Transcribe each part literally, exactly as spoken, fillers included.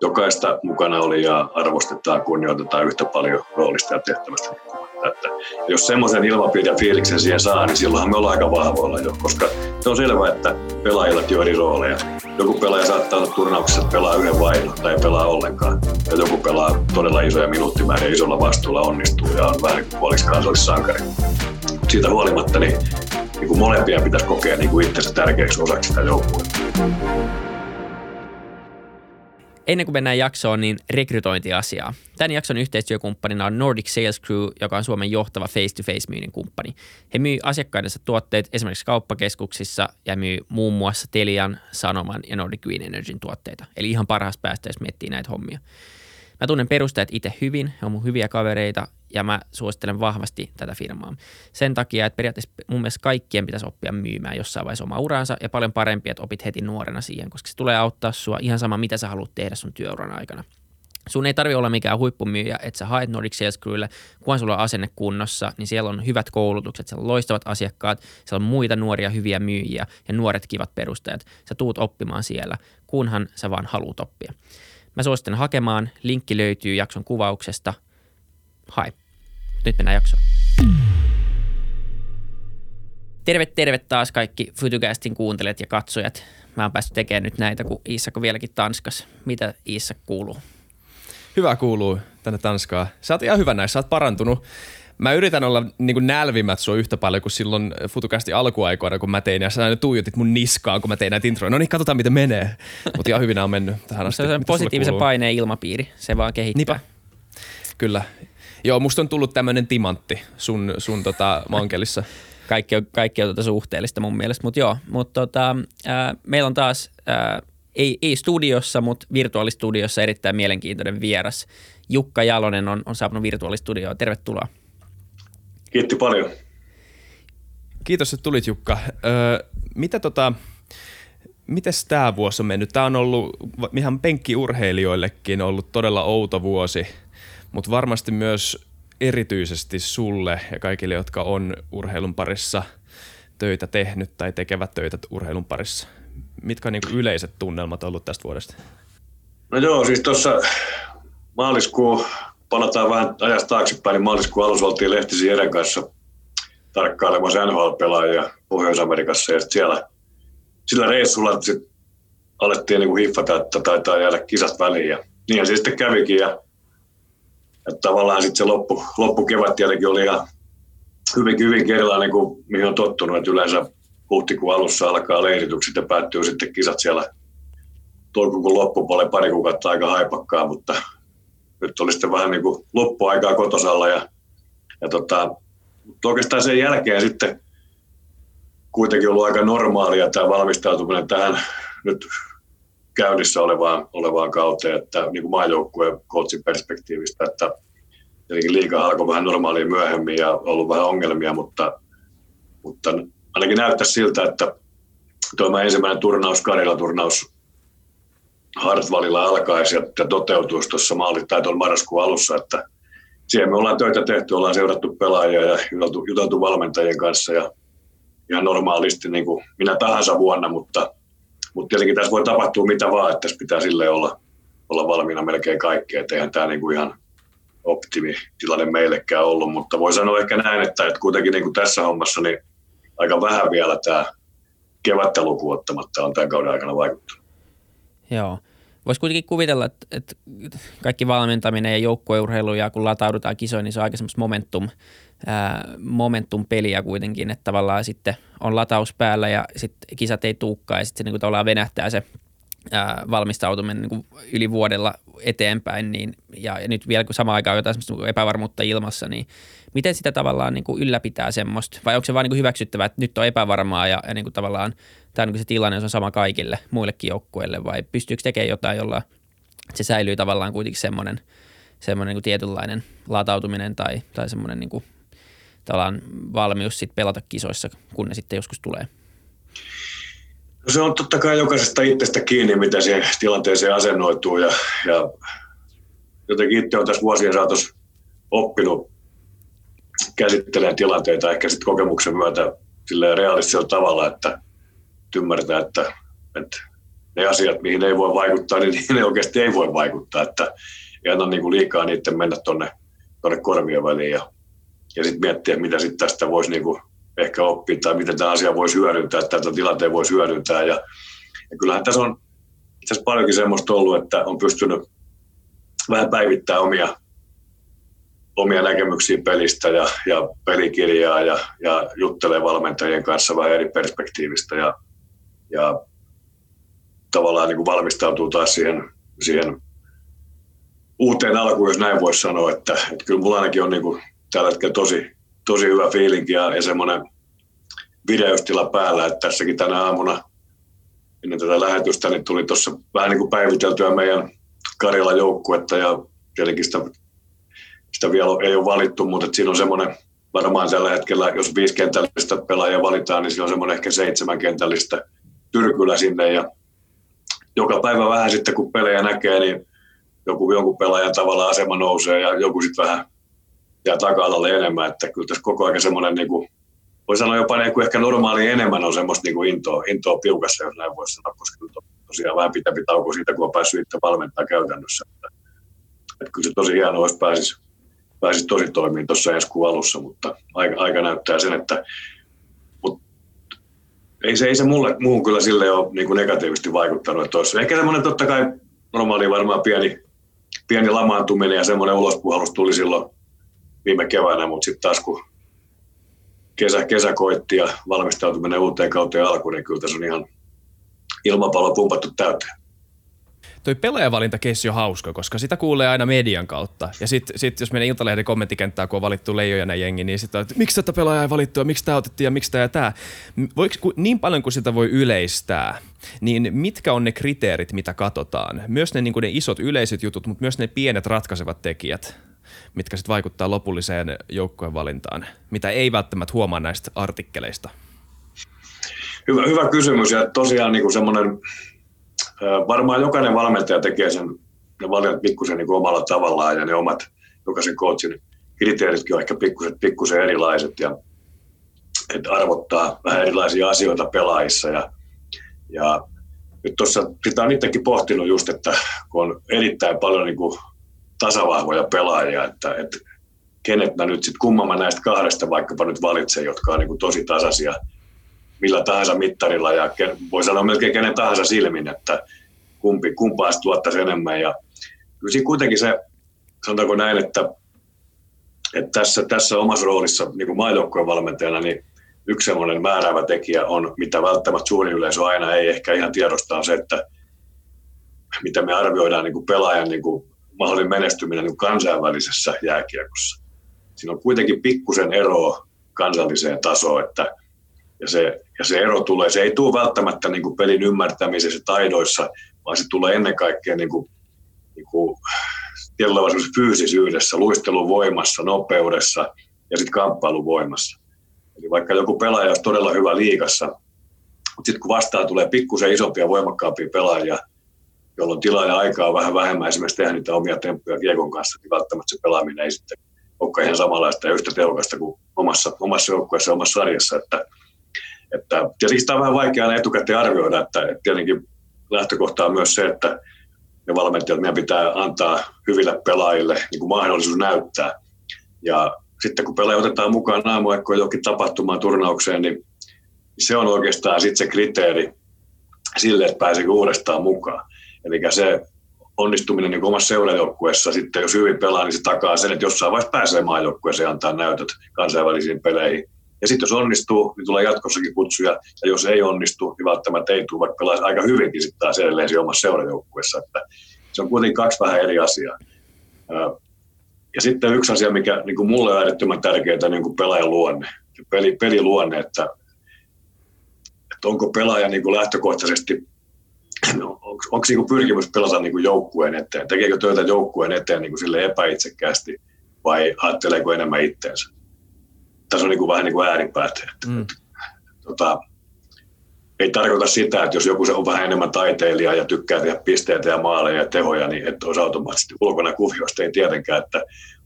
jokaista mukana oli ja arvostetaan, kunnioitetaan yhtä paljon roolista ja tehtävästä. Että jos semmoisen ilmapiirin ja fiiliksen siihen saa, niin silloinhan me ollaan aika vahvoilla jo, koska se on selvää, että pelaajillakin on eri rooleja. Joku pelaaja saattaa olla turnauksessa, että pelaa yhden vaihon tai ei pelaa ollenkaan. Ja joku pelaa todella isoja minuuttimääriä, isolla vastuulla onnistuu ja on vähän kuin puoliksi kansallissankari. Siitä huolimatta niin, niin kuin molempia pitäisi kokea niin kuin itsensä tärkeäksi osaksi sitä joukkuetta. Ennen kuin mennään jaksoon, niin rekrytointiasiaa. Tämän jakson yhteistyökumppanina on Nordic Sales Crew, joka on Suomen johtava face-to-face-myynnin kumppani. He myy asiakkaidensa tuotteet esimerkiksi kauppakeskuksissa ja myy muun muassa Telian, Sanoman ja Nordic Green Energyn tuotteita. Eli ihan parhaasta päästä, jos miettii näitä hommia. Mä tunnen perustajat itse hyvin, he on mun hyviä kavereita ja mä suosittelen vahvasti tätä firmaa. Sen takia, että periaatteessa mun mielestä kaikkien pitäisi oppia myymään jossain vaiheessa omaa uraansa ja paljon parempi, että opit heti nuorena siihen, koska se tulee auttaa sua ihan sama, mitä sä haluat tehdä sun työuran aikana. Sun ei tarvitse olla mikään huippumyyjä, että sä haet Nordic Sales Crewlle, kunhan sulla on asenne kunnossa, niin siellä on hyvät koulutukset, siellä on loistavat asiakkaat, siellä on muita nuoria hyviä myyjiä ja nuoret kivat perustajat. Sä tuut oppimaan siellä, kunhan sä vaan haluat oppia. Mä suosittelen hakemaan. Linkki löytyy jakson kuvauksesta. Hai. Nyt mennään jaksoon. Terve, terve taas kaikki Futucastin kuuntelijat ja katsojat. Mä oon päässyt tekemään nyt näitä, kun Issa kun vieläkin Tanskassa. Mitä Issa kuuluu? Hyvä kuuluu tänne Tanskaa. Sä oot ihan hyvä näissä, sä oot parantunut. Mä yritän olla niin kuin nälvimät sua yhtä paljon kuin silloin Futucastin alkuaikoina, kun mä tein, ja sä aina tuijotit mun niskaan, kun mä tein näitä introja. No niin, katsotaan, miten menee. Mutta ihan hyvinä on mennyt tähän asti. Se on positiivisen paineen ilmapiiri, se vaan kehittää. Niinpä. Kyllä. Joo, musta on tullut tämmönen timantti sun, sun tota, mankelissa. Kaikki on, kaikki on tota suhteellista mun mielestä, mutta joo. Mut tota, äh, meillä on taas, äh, ei, ei studiossa, mutta virtuaalistudiossa erittäin mielenkiintoinen vieras. Jukka Jalonen on, on saapunut virtuaalistudioon. Tervetuloa. Kiitti paljon. Kiitos, että tulit, Jukka. Öö, mitä tota, mites tää vuosi on mennyt? Tää on ollut ihan penkkiurheilijoillekin ollut todella outo vuosi, mutta varmasti myös erityisesti sulle ja kaikille, jotka on urheilun parissa töitä tehnyt tai tekevät töitä urheilun parissa. Mitkä on niinku yleiset tunnelmat ollut tästä vuodesta? No joo, siis tuossa maaliskuun... Palataan vähän ajasta taaksepäin, niin maaliskuun alussa oltiin Lehti Sjeren kanssa tarkkailemassa N H L-pelaajia Pohjois-Amerikassa, ja siellä sillä reissulla sit alettiin niinku hiffata, että taitaa jäädä kisat väliin, ja niinhän se sitten kävikin, ja, ja tavallaan sitten se loppu, loppukevät tietenkin oli ihan hyvin, hyvin kerrallaan, niin kuin mihin on tottunut, että yleensä huhtikuun alussa alkaa leiritykset ja päättyy sitten kisat siellä toukokuun loppupuolella pari kuukautta aika haipakkaa, mutta nyt oli sitten vähän niin kuin loppuaikaa kotosalla ja, ja tota, mutta oikeastaan sen jälkeen sitten kuitenkin ollut aika normaalia tämä valmistautuminen tähän nyt käynnissä olevaan, olevaan kauteen, että niin kuin maajoukkueen coachin perspektiivistä, että tietenkin liiga alkoi vähän normaalia myöhemmin ja ollut vähän ongelmia, mutta, mutta ainakin näyttää siltä, että tuo ensimmäinen turnaus, Karjalan turnaus, Hart-vallilla alkaisi ja toteutuisi tuossa maalitaiton marraskuun alussa, että siihen me ollaan töitä tehty, ollaan seurattu pelaajia ja juteltu, juteltu valmentajien kanssa ja ihan normaalisti niin kuin minä tahansa vuonna, mutta, mutta tietenkin tässä voi tapahtua mitä vaan, että tässä pitää silleen olla, olla valmiina melkein kaikkea, että eihän tämä niin kuin ihan optimitilanne meillekään ollut, mutta voi sanoa ehkä näin, että, että kuitenkin niin kuin tässä hommassa niin aika vähän vielä tämä kevättä lukuun ottamatta on tämän kauden aikana vaikuttanut. Joo. Voisi kuitenkin kuvitella, että, että kaikki valmentaminen ja joukkueurheilu ja kun lataudutaan kisoihin, niin se on aika semmoista momentum, ää, momentum-peliä kuitenkin, että tavallaan sitten on lataus päällä ja sitten kisat ei tulekaan ja sitten se niin kuin tavallaan venähtää se ää, valmistautuminen niin kuin yli vuodella eteenpäin niin, ja, ja nyt vielä kun samaan aikaan on jotain semmoista epävarmuutta ilmassa, niin miten sitä tavallaan niin kuin ylläpitää semmoista vai onko se vaan niin kuin hyväksyttävää, että nyt on epävarmaa ja, ja niin kuin tavallaan tämä on niin se tilanne, jos on sama kaikille, muillekin joukkueille, vai pystyykö tekemään jotain, jolla se säilyy tavallaan kuitenkin semmoinen, semmoinen niin tietynlainen latautuminen tai, tai semmoinen niin kuin, tavallaan valmius sit pelata kisoissa, kun ne sitten joskus tulee? No se on totta kai jokaisesta itsestä kiinni, mitä siihen tilanteeseen asennoituu ja, ja jotenkin itse on tässä vuosien saatossa oppinut käsittelemään tilanteita ehkä sitten kokemuksen myötä silleen realistisella tavalla, että ymmärtää, että, että ne asiat, mihin ei voi vaikuttaa, niin niihin oikeasti ei voi vaikuttaa, että ei anna niin kuin liikaa niiden mennä tuonne tuonne korvien väliin ja, ja sitten miettiä, mitä sitten tästä voisi niin kuin ehkä oppia tai miten tämä asia voisi hyödyntää, tätä tilanteen voisi hyödyntää. Ja, ja kyllähän tässä on itse asiassa paljonkin semmoista ollut, että on pystynyt vähän päivittämään omia, omia näkemyksiä pelistä ja, ja pelikirjaa ja, ja juttelee valmentajien kanssa vähän eri perspektiivistä ja, ja tavallaan niin kuin valmistautuu taas siihen, siihen uuteen alkuun, jos näin voisi sanoa, että, että kyllä mulla ainakin on niin kuin tällä hetkellä tosi, tosi hyvä fiilinki ja, ja semmoinen vireystila päällä, että tässäkin tänä aamuna ennen tätä lähetystä niin tuli tuossa vähän niin kuin päiviteltyä meidän Karjalan joukkuetta ja tietenkin sitä, sitä vielä ei ole valittu, mutta että siinä on semmoinen varmaan tällä hetkellä, jos viisi kentällistä pelaajia valitaan, niin siinä on semmoinen ehkä seitsemän kentällistä tyrkylä sinne ja joka päivä vähän sitten kun pelejä näkee, niin joku jonkun pelaajan tavallaan asema nousee ja joku sitten vähän jää taka-alalle enemmän, että kyllä tässä koko ajan semmoinen, niin kuin, voi sanoa jopa niin kuin ehkä normaali enemmän on semmoista niin kuin intoa, intoa piukassa, jos näin voisi sanoa, koska nyt on tosiaan vähän pitempi tauko siitä, kun on päässyt itse valmentaa käytännössä. Että, että kyllä se tosi hienoa, jos pääsisi, pääsisi tosi toimiin tuossa ensi kuun alussa, mutta aika, aika näyttää sen, että ei se, ei se mulle, muuhun kyllä silleen ole niin kuin negatiivisesti vaikuttanut, että olisi ehkä semmoinen totta kai normaali varmaan pieni, pieni lamaantuminen ja semmoinen ulospuhallus tuli silloin viime keväänä, mutta sitten taas kun kesä, kesä koitti ja valmistautuminen uuteen kauteen alkuun, niin kyllä tässä on ihan ilmapallo pumpattu täyteen. Toi pelaajavalintakeissi on hauska, koska sitä kuulee aina median kautta. Ja sitten sit, jos menee Iltalehden kommenttikenttään, kun on valittu leijojana jengi, niin sitten on, että miksi tätä pelaajaa ei valittu ja miksi tämä otettiin ja miksi tämä ja tämä. Voiko, niin paljon kuin sitä voi yleistää, niin mitkä on ne kriteerit, mitä katsotaan? Myös ne, niin kuin ne isot yleiset jutut, mutta myös ne pienet ratkaisevat tekijät, mitkä sitten vaikuttaa lopulliseen joukkueen valintaan, mitä ei välttämättä huomaa näistä artikkeleista. Hyvä, hyvä kysymys ja tosiaan niin kuin semmoinen... Varmaan jokainen valmentaja tekee sen, ne valinnat pikkusen niin omalla tavallaan ja ne omat jokaisen coachin kriteeritkin on ehkä pikkusen, pikkusen erilaiset ja että arvottaa vähän erilaisia asioita pelaajissa. Ja, ja nyt tuossa sitä on itsekin pohtinut just, että kun on erittäin paljon niin kuin tasavahvoja pelaajia, että, että kenet mä nyt sitten kumman mä näistä kahdesta vaikkapa nyt valitsen, jotka on niin kuin tosi tasaisia millä tahansa mittarilla ja voi sanoa melkein kenen tahansa silmin, että kumpi, kumpaan se tuottaisi enemmän. Ja kyllä siinä kuitenkin se, sanotaanko näin, että, että tässä, tässä omassa roolissa niin kuin maajoukkueen valmentajana niin yksi sellainen määräävä tekijä on, mitä välttämättä suuri yleisö aina ei ehkä ihan tiedostaa, se, että mitä me arvioidaan niin kuin pelaajan niin kuin mahdollinen menestyminen niin kuin kansainvälisessä jääkiekossa. Siinä on kuitenkin pikkusen eroa kansalliseen tasoon, että Ja se, ja se ero tulee, se ei tule välttämättä niin kuin pelin ymmärtämisessä taidoissa, vaan se tulee ennen kaikkea niin kuin, niin kuin fyysisyydessä, luisteluvoimassa, nopeudessa ja sitten kamppailuvoimassa. Eli vaikka joku pelaaja olisi todella hyvä liigassa, mutta sitten kun vastaan tulee pikkusen isompia ja voimakkaampia pelaajia, jolloin tilaa ja aikaa vähän vähemmän esimerkiksi tehdä niitä omia temppuja kiekon kanssa, niin välttämättä se pelaaminen ei sitten olekaan ihan samanlaista ja yhtä tehokasta kuin omassa, omassa joukkueessa ja omassa sarjassa, että Että, tietenkin sitä on vähän vaikeaa etukäteen arvioida, että, että tietenkin lähtökohta on myös se, että ne valmentajat meidän pitää antaa hyville pelaajille niin kuin mahdollisuus näyttää. Ja sitten kun pelaaja otetaan mukaan aamuaikkoon johonkin tapahtumaan turnaukseen, niin se on oikeastaan sitten se kriteeri sille, että pääseekö uudestaan mukaan. Eli se onnistuminen niin omassa seurajoukkueessa, sitten jos hyvin pelaa, niin se takaa sen, että jossain vaiheessa pääsee maajoukkueeseen ja antaa näytöt kansainvälisiin peleihin. Ja sitten jos onnistuu, niin tulee jatkossakin kutsuja, ja jos ei onnistu, niin välttämättä ei tule, vaikka pelaisi aika hyvinkin sitten taas edelleen siinä omassa seurajoukkueessa. Että se on kuitenkin kaksi vähän eri asiaa. Ja sitten yksi asia, mikä niin kuin mulle on äärettömän tärkeää, niin kuin pelaajan luonne, peli, peliluonne, että, että onko pelaaja niin kuin lähtökohtaisesti, no, onko, onko niin kuin pyrkimys pelata niin kuin joukkueen eteen, tekeekö töitä joukkueen eteen niin kuin sille epäitsekkäästi, vai ajatteleeko enemmän itteensä? Tässä on niin kuin vähän niin kuin ääripäät. Mm. Tota, ei tarkoita sitä, että jos joku se on vähän enemmän taiteilija ja tykkää tehdä pisteitä ja maaleja ja tehoja, niin että olisi automaattisesti ulkona kuviosta, ei tietenkään. Että,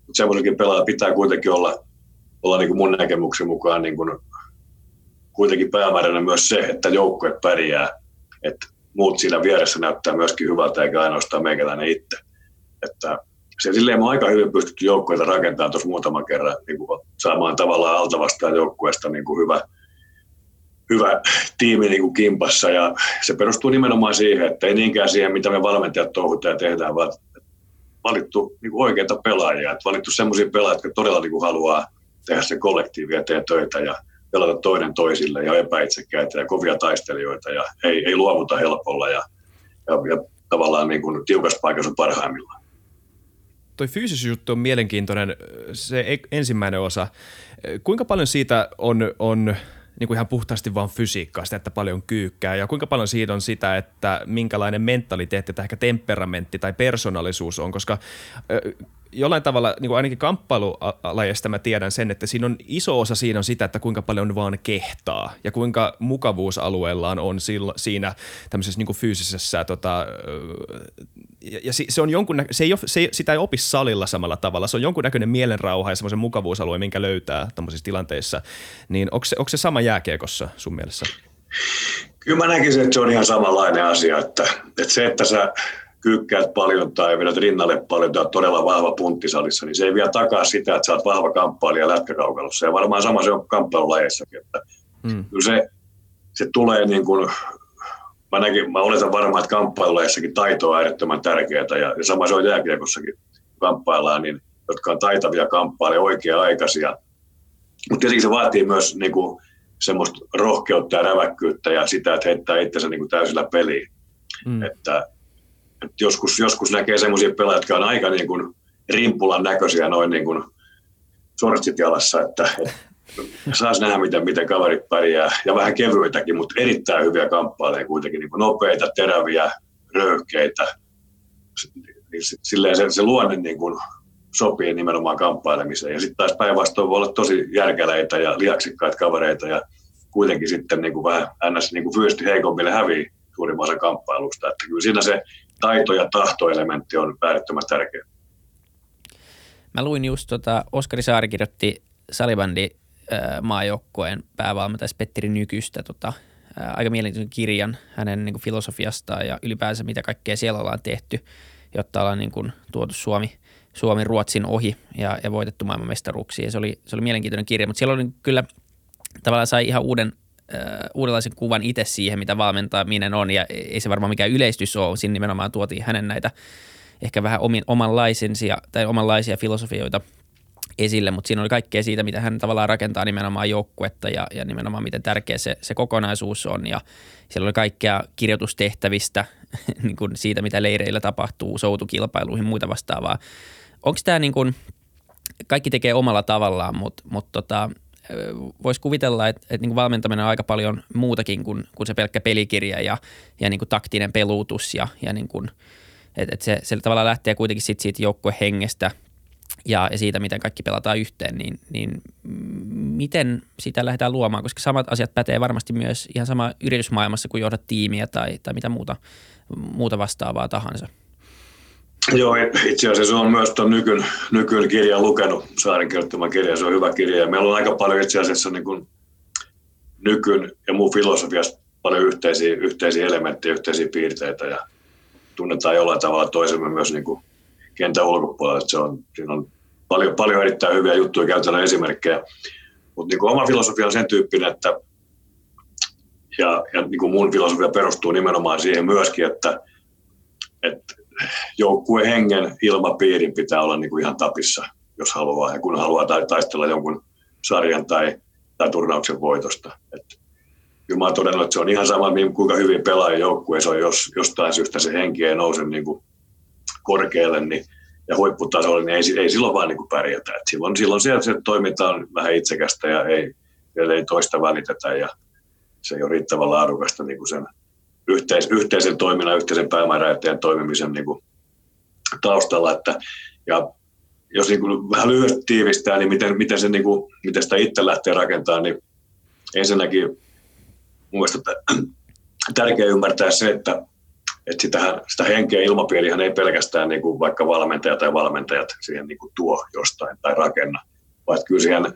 mutta semmoisenkin pelaaja pitää kuitenkin olla, olla niin kuin mun näkemyksen mukaan niin kuin kuitenkin päämääränä myös se, että joukkue pärjää. Että muut siinä vieressä näyttää myöskin hyvältä, eikä ainoastaan meikäläinen itse. Että se silleen mä aika hyvin pystytty joukkueita rakentamaan tuossa muutaman kerran, niin kuin saamaan tavallaan alta vastaan joukkueesta niin kuin hyvä, hyvä tiimi niin kuin kimpassa. Ja se perustuu nimenomaan siihen, että ei niinkään siihen, mitä me valmentajat touhutaan ja tehdään, vaan valittu niin kuin oikeita pelaajia. Että valittu sellaisia pelaajia, jotka todella niin kuin haluaa tehdä se kollektiivi ja tehdä töitä ja pelata toinen toisille ja epäitsekäitä ja kovia taistelijoita ja ei, ei luovuta helpolla ja, ja, ja tavallaan niin kuin tiukassa paikassa parhaimmillaan. Toi fyysisyys juttu on mielenkiintoinen, se ensimmäinen osa. Kuinka paljon siitä on, on niin kuin ihan puhtaasti vaan fysiikkaa, sitä, että paljon kyykkää, ja kuinka paljon siitä on sitä, että minkälainen mentaliteetti tai ehkä temperamentti tai persoonallisuus on, koska jollain tavalla niin kuin ainakin kamppailulajista mä tiedän sen, että siinä on iso osa siinä on sitä, että kuinka paljon vaan kehtaa ja kuinka mukavuusalueellaan on siinä tämmöisessä niin kuin fyysisessä tota, ja, ja se on jonkun nä- se ei ole, se, sitä ei opi salilla samalla tavalla, se on jonkun näköinen mielenrauha ja semmoisen mukavuusalue, minkä löytää tämmöisissä tilanteissa, niin onko se, onko se sama jääkiekossa sun mielessä? Kyllä mä näkisin, että se on ihan samanlainen asia, että, että se, että sä kyykkäät paljon tai vedät rinnalle paljon tai todella vahva punttisalissa, niin se ei vielä takaa sitä, että sä oot vahva kamppailija lätkäkaukalossa. Ja varmaan sama se on kamppailulajeissakin. Mm. Kyllä se, se tulee niin kuin, mä, näkin, mä oletan varmaan, että kamppailulajeissakin taito on äärettömän tärkeää. Ja, ja sama se on jääkiekossakin, kun kamppaillaan, niin, jotka on taitavia kamppailla oikea-aikaisia. Mutta tietenkin se vaatii myös niin kuin, semmoista rohkeutta ja räväkkyyttä ja sitä, että heittää itsensä niin kuin täysillä peliin. Mm. Että Et joskus, joskus näkee semmoisia pelaajia, jotka on aika niin kuin rimpulan näköisiä noin niin kuin sortsit jalassa, että et saas nähdä, miten, miten kaverit pärjää ja vähän kevyitäkin, mutta erittäin hyviä kamppaileja kuitenkin, niin kuin nopeita, teräviä, röyhkeitä. Silleen se, se luonne niin kuin sopii nimenomaan kamppailemiseen. Ja sitten taas päinvastoin voi olla tosi järkäleitä ja lihaksikkaita kavereita ja kuitenkin sitten niin kuin vähän ns. Niin kuin fyysisesti heikommille häviää suurimman osan kamppailusta. Että kyllä siinä se taito- ja tahtoelementti on äärettömän tärkeä. Mä luin just, tota, Oskari Saari kirjoitti Salibandi maajoukkueen päävalmentajasta Petteri Nykystä tota, ää, aika mielenkiintoisen kirjan hänen niin kuin filosofiastaan ja ylipäänsä mitä kaikkea siellä ollaan tehty, jotta ollaan niin kuin tuotu Suomi, Suomi Ruotsin ohi ja, ja voitettu maailmanmestaruuksia. Se oli, se oli mielenkiintoinen kirja, mutta siellä oli kyllä tavallaan sai ihan uuden uudenlaisen kuvan itse siihen, mitä valmentaminen on, ja ei se varmaan mikään yleistys ole. Siinä nimenomaan tuotiin hänen näitä ehkä vähän omanlaisia, tai omanlaisia filosofioita esille, mutta siinä oli kaikkea siitä, mitä hän tavallaan rakentaa nimenomaan joukkuetta ja, ja nimenomaan miten tärkeä se, se kokonaisuus on, ja siellä oli kaikkea kirjoitustehtävistä, niin kuin siitä, mitä leireillä tapahtuu, soutukilpailuihin, muita vastaavaa. Onko tämä niin kuin, kaikki tekee omalla tavallaan, mutta mut tota, voisi kuvitella, että, että niin kuin valmentaminen on aika paljon muutakin kuin, kuin se pelkkä pelikirja ja, ja niin kuin taktinen peluutus. Ja, ja niin kuin, että, että se, se tavallaan lähtee kuitenkin sit siitä joukkuehengestä ja, ja siitä, miten kaikki pelataan yhteen. Niin, niin miten sitä lähdetään luomaan? Koska samat asiat pätee varmasti myös ihan sama yritysmaailmassa, kun johdat tiimiä tai, tai mitä muuta, muuta vastaavaa tahansa. Joo, itse asiassa on myös tuon nykyn, nykyn kirjan lukenut, Saaren kirjoittaman kirjan, se on hyvä kirja. Ja meillä on aika paljon itse asiassa niin kuin nykyn ja muun filosofiassa paljon yhteisiä, yhteisiä elementtejä, yhteisiä piirteitä ja tunnetaan jollain tavalla toisemme myös niin kuin kentän ulkopuolella. Se on, siinä on paljon, paljon erittäin hyviä juttuja, käytännön esimerkkejä, mutta niin kuin oma filosofia on sen tyyppinen, että ja, ja niin kuin mun filosofia perustuu nimenomaan siihen myöskin, että, että joukkuehengen ilmapiirin pitää olla niin kuin ihan tapissa, jos haluaa, ja kun haluaa taistella jonkun sarjan tai, tai turnauksen voitosta. Et kyllä mä oon todennut, että se on ihan sama, kuinka hyvin pelaaja joukkueessa on, jos jostain syystä se henki ei nouse niin kuin korkealle niin, ja huipputasolle, niin ei, ei silloin vaan niin kuin pärjätä. Et silloin silloin se, se toiminta on vähän itsekästä ja ei, ei toista välitetä, ja se ei ole riittävän laadukasta niin kuin sen Yhteis- yhteisen toiminnan, yhteisen päämääräyteen toimimisen niin kuin taustalla. Että, ja jos niin kuin vähän lyhyesti tiivistää, niin miten, miten, se, niin kuin, miten sitä itse lähtee rakentamaan, niin ensinnäkin mun mielestä tärkeää ymmärtää se, että, että sitähän, sitä henkeä ilmapiirihän ei pelkästään niin kuin vaikka valmentaja tai valmentajat siihen niin kuin tuo jostain tai rakenna, vaan kyllä siihen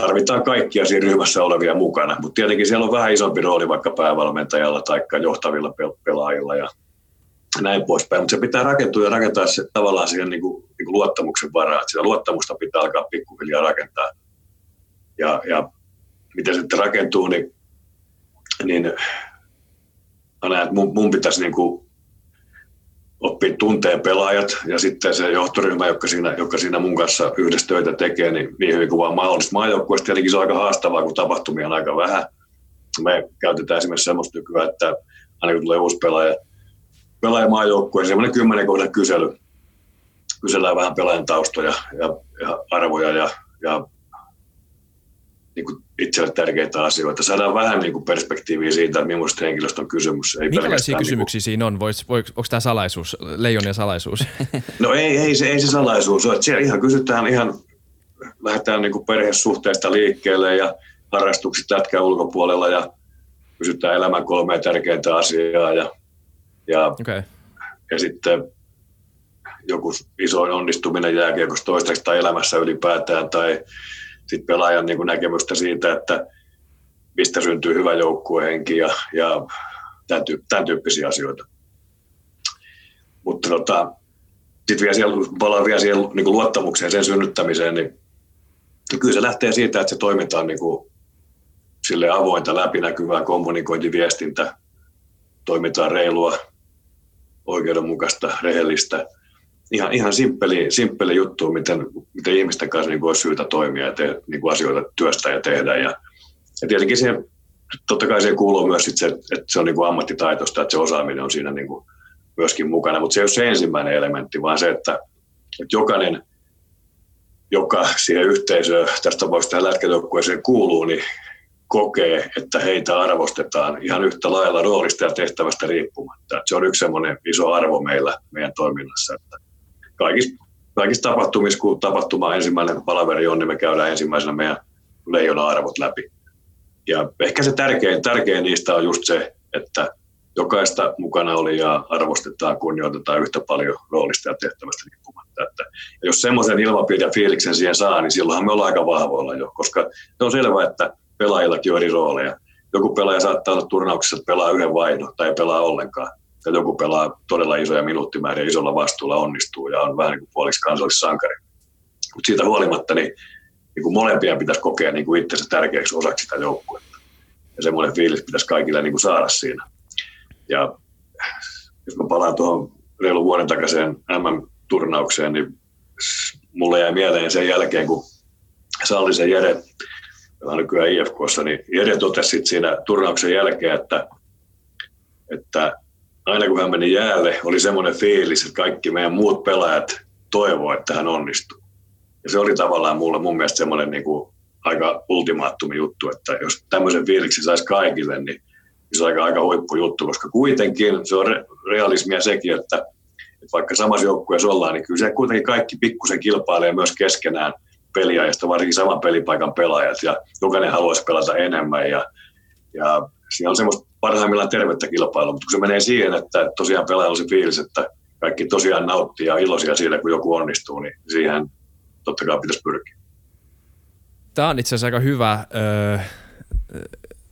tarvitaan kaikkia siinä ryhmässä olevia mukana, mutta tietenkin siellä on vähän isompi rooli vaikka päävalmentajalla tai johtavilla pelaajilla ja näin poispäin, mutta se pitää rakentua ja rakentaa se tavallaan siihen niin kuin, niin kuin luottamuksen varaan, että sitä luottamusta pitää alkaa pikkuhiljaa rakentaa ja, ja miten se sitten rakentuu, niin, niin mä näen, että mun, mun pitäisi niin kuin oppii tuntee pelaajat ja sitten se johtoryhmä, joka siinä, joka siinä mun kanssa yhdessä töitä tekee, niin niin hyvin kuin vaan mahdollista. Maajoukkueessa tietenkin se on aika haastavaa, kun tapahtumia on aika vähän. Me käytetään esimerkiksi semmoista nykyään, että aina kun tulee uusi pelaaja, pelaaja maajoukkueessa, semmoinen kymmenen kohdan kysely. Kysellään vähän pelaajan taustoja ja, ja arvoja ja, ja niin kuin itselle tärkeitä asioita. Saadaan vähän niin kuin perspektiiviä siitä, että millaista henkilöstä on kysymys. Ei minkälaisia kysymyksiä niin kuin siinä on? Vois, voi, onko tämä salaisuus, leijonien salaisuus? No ei, ei, se, ei se salaisuus ole. Siellä ihan kysytään, ihan, lähdetään niin kuin perhesuhteista liikkeelle ja harrastukset lätkän ulkopuolella ja kysytään elämän kolmea tärkeintä asiaa. Ja, ja, okay. ja sitten joku isoin onnistuminen jääkiekossa toistaiseksi tai elämässä ylipäätään tai sitten pelaajan niin kuin näkemystä siitä, että mistä syntyy hyvä joukkuehenki ja, ja tämän, tyyppi, tämän tyyppisiä asioita. Mutta tota, sitten vielä siellä, palaan vielä siihen niin kuin luottamukseen, sen synnyttämiseen, niin kyllä se lähtee siitä, että se toiminta on niin kuin silleen avointa, läpinäkyvää, kommunikointiviestintä, toimintaa reilua, oikeudenmukaista, rehellistä. Ihan, ihan simppeli, simppeli juttu, miten, miten ihmisten kanssa niin kuin olisi syytä toimia ja te, niin kuin asioita työstää ja tehdä. Ja, ja tietenkin siihen, totta kai siihen kuuluu myös, sit se, että se on niin kuin ammattitaitoista, että se osaaminen on siinä niin kuin myöskin mukana. Mutta se ei ole se ensimmäinen elementti, vaan se, että, että jokainen, joka siihen yhteisöön, tässä tapauksessa tähän lätkäjoukkueeseen kuuluu, niin kokee, että heitä arvostetaan ihan yhtä lailla roolista ja tehtävästä riippumatta. Se on yksi semmoinen iso arvo meillä meidän toiminnassa, että Kaikissa, kaikissa tapahtumissa, kun tapahtuma ensimmäinen palaveri on, niin me käydään ensimmäisenä meidän leijona-arvot läpi. Ja ehkä se tärkein, tärkein niistä on just se, että jokaista mukana olijaa arvostetaan, kunnioitetaan yhtä paljon roolista ja tehtävästä riippumatta. Että jos semmoisen ilmapiirin ja fiiliksen siihen saa, niin silloinhan me ollaan aika vahvoilla jo, koska se on selvää, että pelaajillakin on eri rooleja. Joku pelaaja saattaa olla turnauksessa, että pelaa yhden vaihdon tai ei pelaa ollenkaan. Ja joku pelaa todella isoja minuuttimääriä, isolla vastuulla onnistuu ja on vähän niin kuin puoliksi kansallissankari. Mutta siitä huolimatta niin, niin kuin molempia pitäisi kokea niin kuin itsensä tärkeäksi osaksi sitä joukkuetta. Ja semmoinen fiilis pitäisi kaikille niin kuin saada siinä. Ja jos mä palaan tuohon reilun vuoden takaiseen M M-turnaukseen, niin mulle jäi mieleen sen jälkeen, kun Sallisen Jere, joka on nykyään I F K:ssa, niin Jere totesi siinä turnauksen jälkeen, että, että aina kun hän meni jäälle, oli semmoinen fiilis, että kaikki meidän muut pelaajat toivoivat, että hän onnistuu. Ja se oli tavallaan mulle mun mielestä semmoinen niin kuin aika ultimaattomi juttu, että jos tämmöisen fiiliksi saisi kaikille, niin se on aika, aika huippu juttu, koska kuitenkin se on re- realismia sekin, että, että vaikka samassa joukkueessa ollaan, niin kyllä se kuitenkin kaikki pikkusen kilpailee myös keskenään peliajasta, varsinkin saman pelipaikan pelaajat, ja jokainen haluaisi pelata enemmän, ja, ja siinä on semmoista parhaimmillaan tervettä kilpailua, mutta kun se menee siihen, että tosiaan pelaajalla on se fiilis, että kaikki tosiaan nauttii ja iloisia siitä, kun joku onnistuu, niin siihen totta kai pitäisi pyrkiä. Tämä on itse asiassa aika hyvä öö,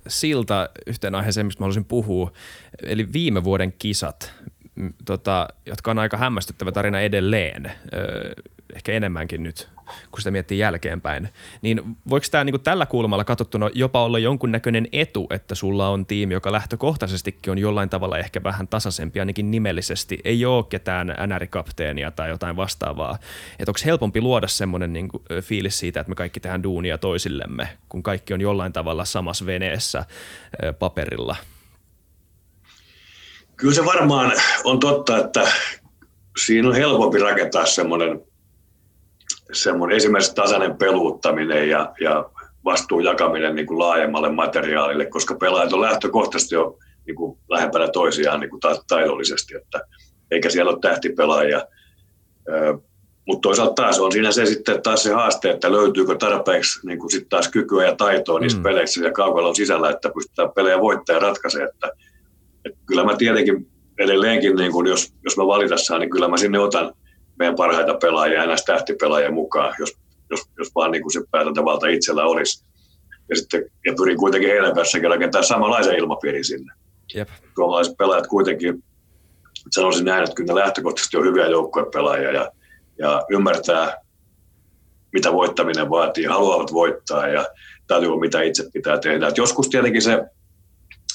silta yhteen aiheeseen, mistä mä haluaisin puhua, eli viime vuoden kisat, tota, jotka on aika hämmästyttävä tarina edelleen, öö, ehkä enemmänkin nyt, kun sitä miettii jälkeenpäin, niin voiko tämä niin tällä kulmalla katsottuna jopa olla jonkunnäköinen etu, että sulla on tiimi, joka lähtökohtaisestikin on jollain tavalla ehkä vähän tasaisempi, ainakin nimellisesti, ei ole ketään N R-kapteenia tai jotain vastaavaa, että onko helpompi luoda semmoinen niin fiilis siitä, että me kaikki tehdään duunia toisillemme, kun kaikki on jollain tavalla samassa veneessä paperilla? Kyllä se varmaan on totta, että siinä on helpompi rakentaa semmoinen Semmoinen esimerkiksi tasainen peluuttaminen ja, ja vastuun jakaminen niin kuin laajemmalle materiaalille, koska pelaajat on lähtökohtaisesti jo niin kuin lähempänä toisiaan niin kuin ta- taidollisesti, että eikä siellä ole tähtipelaajia. Mutta toisaalta taas on siinä se, sitten taas se haaste, että löytyykö tarpeeksi niin kuin sit taas kykyä ja taitoa niissä mm. peleissä ja kaukalon sisällä, että pystytään pelejä voittamaan ja ratkaisemaan. Että, että kyllä mä tietenkin edelleenkin, niin kuin jos, jos mä valitan, niin kyllä mä sinne otan meidän parhaita pelaajia ja näistä tähtipelaajia mukaan, jos jos, jos vaan niin kuin se päätäntävalta itsellä olisi. Ja, sitten, ja pyrin kuitenkin heidän päässäkin rakentaa samanlaisen ilmapiirin sinne. Jep. Suomalaiset pelaajat kuitenkin, sanoisin näin, että kyllä ne lähtökohtaisesti on hyviä joukkuepelaajia ja, ja ymmärtää, mitä voittaminen vaatii, haluavat voittaa ja tajua, mitä itse pitää tehdä. Et joskus tietenkin se,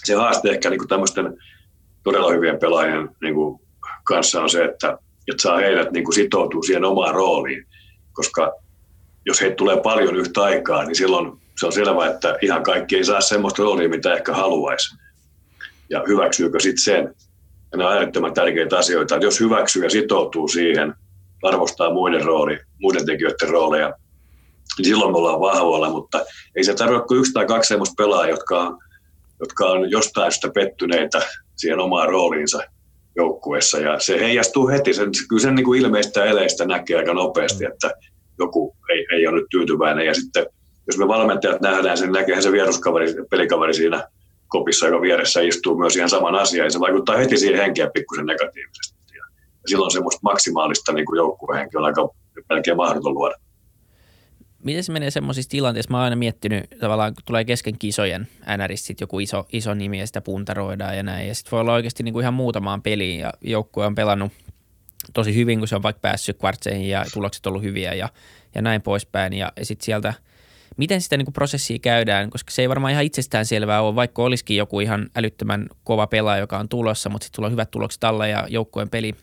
se haaste ehkä niin kuin tämmöisten todella hyvien pelaajien niin kuin kanssa on se, että, että saa heidät niin kuin sitoutua siihen omaan rooliin, koska jos heitä tulee paljon yhtä aikaa, niin silloin se on selvää, että ihan kaikki ei saa semmoista roolia, mitä ehkä haluaisi. Ja hyväksyykö sitten sen? Ja nämä on äärettömän tärkeitä asioita. Että jos hyväksyy ja sitoutuu siihen, arvostaa muiden rooli, muiden tekijöiden rooleja, niin silloin me ollaan vahvoilla. Mutta ei se tarvitse kuin yksi tai kaksi semmoista pelaajaa, jotka on, jotka on jostain syystä pettyneitä siihen omaan rooliinsa joukkueessa. Ja se heijastuu heti. Sen, kyllä sen niin kuin ilmeistä eleistä näkee aika nopeasti, että joku ei, ei ole nyt tyytyväinen. Ja sitten jos me valmentajat nähdään sen, näkeehän se vieruskaveri, pelikaveri siinä kopissa, joka vieressä istuu myös ihan saman asian, ja se vaikuttaa heti siihen henkeä pikkusen negatiivisesti. Ja silloin semmoista maksimaalista niin joukkuehenkeä on aika melkein mahdoton luoda. Miten se menee semmoisissa tilanteissa? Mä oon aina miettinyt, tavallaan kun tulee kesken kisojen NRistit joku iso, iso nimi, ja sitä puntaroidaan ja näin, ja sitten voi olla oikeasti niin kuin ihan muutamaan peliin, ja joukkue on pelannut tosi hyvin, kun se on vaikka päässyt kvartseihin, ja tulokset on ollut hyviä, ja, ja näin poispäin, ja, ja sitten sieltä miten sitä niin kuin prosessia käydään, koska se ei varmaan ihan itsestäänselvää ole, vaikka olisikin joku ihan älyttömän kova pelaaja, joka on tulossa, mutta sitten sulla on hyvät tulokset alla ja joukkueen peli,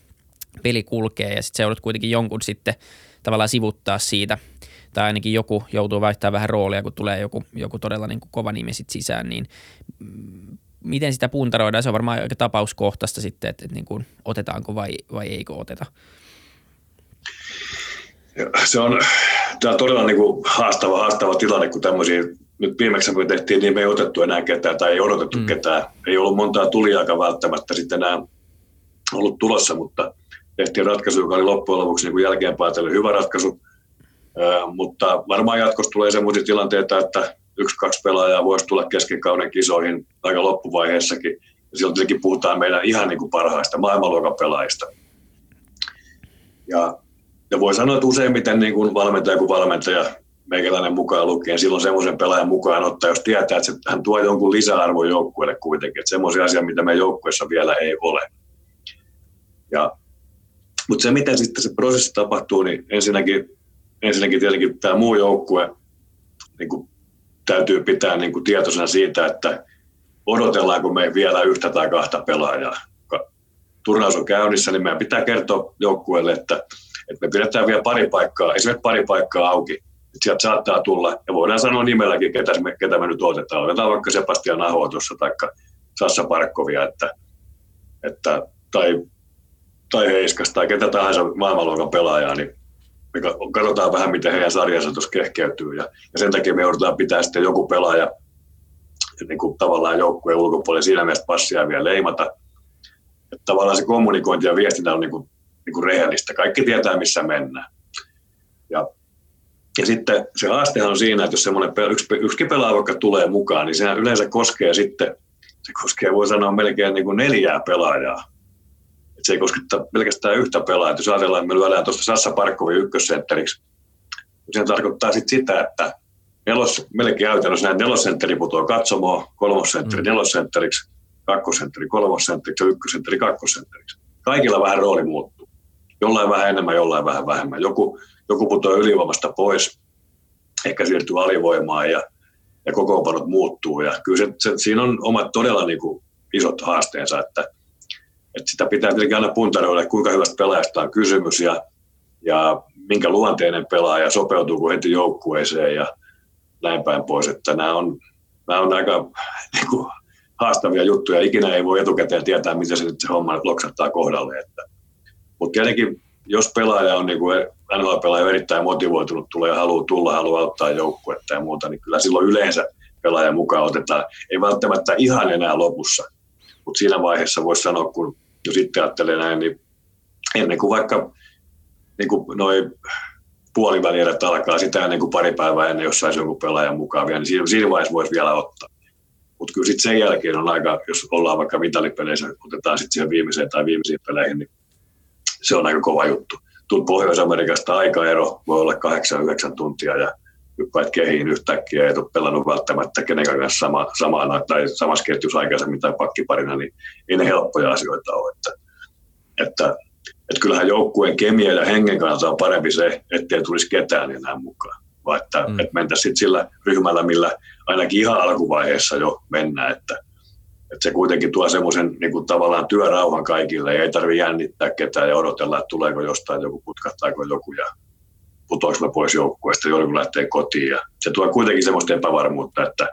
peli kulkee ja sitten sä joudut kuitenkin jonkun sitten tavallaan sivuttaa siitä tai ainakin joku joutuu vaihtamaan vähän roolia, kun tulee joku, joku todella niin kuin kova nimi sitten sisään, niin miten sitä puntaroidaan? Se on varmaan aika tapauskohtaista sitten, että, että niin kuin otetaanko vai, vai eikö oteta. Se on, tämä on todella niin kuin haastava, haastava tilanne, kun tämmöisiä, nyt viimeksi kun tehtiin, niin me ei otettu enää ketään tai ei odotettu mm. ketään. Ei ollut montaa tulijaakaan välttämättä sitten enää ollut tulossa, mutta tehtiin ratkaisu, joka oli loppujen lopuksi niin kuin jälkeenpäin hyvä ratkaisu. Äh, mutta varmaan jatkossa tulee sellaisia tilanteita, että yksi-kaksi pelaajaa voisi tulla keskikauden kisoihin aika loppuvaiheessakin. Ja silloin tietenkin puhutaan meidän ihan niin kuin parhaista maailmanluokan pelaajista. Ja Ja voi sanoa, että useimmiten niin kuin valmentaja kuin valmentaja, meikäläinen mukaan lukien, silloin semmoisen pelaajan mukaan ottaa, jos tietää, että hän tuo jonkun lisäarvon joukkueelle kuitenkin. Että semmoisia asioita, mitä meidän joukkueessa vielä ei ole. Ja, mutta se, miten sitten se prosessi tapahtuu, niin ensinnäkin, ensinnäkin tietenkin tämä muu joukkue niin kuin täytyy pitää niin kuin tietoisena siitä, että odotellaanko me vielä yhtä tai kahta pelaajaa. Turnaus on käynnissä, niin meidän pitää kertoa joukkueelle, että että me pidetään vielä pari paikkaa, esimerkiksi pari paikkaa auki, että sieltä saattaa tulla, ja voidaan sanoa nimelläkin, ketä me, ketä me nyt otetaan. Otetaan vaikka Sebastian Ahoa tuossa, tai Sassa Parkkovia, että, että, tai, tai Heiskas, tai ketä tahansa maailmanluokan pelaajaa, niin me katsotaan vähän, miten heidän sarjansa tuossa kehkeytyy, ja, ja sen takia me joudutaan pitää sitten joku pelaaja niin kuin tavallaan joukkueen ulkopuolella, siinä mielessä passia vielä leimata. Että tavallaan se kommunikointi ja viestintä on niin kuin niin kuin rehellistä. Kaikki tietää, missä mennään. Ja, ja sitten se haastehan on siinä, että jos semmoinen yksi, yksi pelaaja vaikka tulee mukaan, niin sehän yleensä koskee sitten, se koskee voi sanoa melkein niin kuin neljää pelaajaa. Et se ei koske pelkästään yhtä pelaajaa. Jos ajatellaan, että me lyödään tuosta Sassa Parkkovin ykkössentteriksi, niin se tarkoittaa sitten sitä, että nelos, melkein käytännössä näin nelosentteri putoaa katsomoon, kolmosentteri nelosentteriksi, kakkosentteri kolmosentteriksi ja ykkösentteri kakkosenteriksi. Kaikilla vähän rooli muuttuu. Jollain vähän enemmän, jollain vähän vähemmän. Joku, joku putoaa ylivoimasta pois, ehkä siirtyy alivoimaan ja, ja kokoonpanot muuttuu. Ja kyllä se, se, siinä on omat todella niin kuin isot haasteensa, että, että sitä pitää tietenkin aina puntaroida, kuinka hyvästä pelaajasta on kysymys ja, ja minkä luonteinen pelaaja, sopeutuuko heti joukkueeseen ja näin päin pois. Että nämä on, nämä on aika niin kuin haastavia juttuja. Ikinä ei voi etukäteen tietää, miten se, se homma loksahtaa kohdalle. Että mutta tietenkin, jos pelaaja on, niin kuin N H L-pelaaja on erittäin motivoitunut, tulee haluaa tulla, haluaa auttaa joukkuetta ja muuta, niin kyllä silloin yleensä pelaaja mukaan otetaan. Ei välttämättä ihan enää lopussa, mutta siinä vaiheessa voisi sanoa, kun jos itse ajattelee näin, niin ennen kuin vaikka niin kuin noi puolivälierät alkaa, sitä ennen kuin pari päivää ennen, jos saisi jonkun pelaajan mukaan vielä, niin siinä vaiheessa voisi vielä ottaa. Mutta kyllä sitten sen jälkeen on aika, jos ollaan vaikka mitalipeleissä, otetaan sitten siihen viimeiseen tai viimeisiin peleihin, niin se on aika kova juttu. Pohjois-Amerikasta aikaero voi olla kahdeksan yhdeksän tuntia ja hyppäät kehiin yhtäkkiä, ei ole pelannut välttämättä kenenkään kanssa sama, samana, tai samassa ketjussa aikaisemmin tai pakkiparina, niin ei ne helppoja asioita ole. Että, että, että kyllähän joukkueen kemia ja hengen kanssa on parempi se, ettei tulisi ketään enää mukaan, vaan että, mm. että mentäisiin sillä ryhmällä, millä ainakin ihan alkuvaiheessa jo mennään, että, että se kuitenkin tuo semmoisen niin kuin tavallaan työrauhan kaikille, ei tarvitse jännittää ketään ja odotella, että tuleeko jostain joku, putkahtaako joku ja putoinko mä pois joukkueesta, joku lähtee kotiin. Ja se tuo kuitenkin semmoista epävarmuutta, että,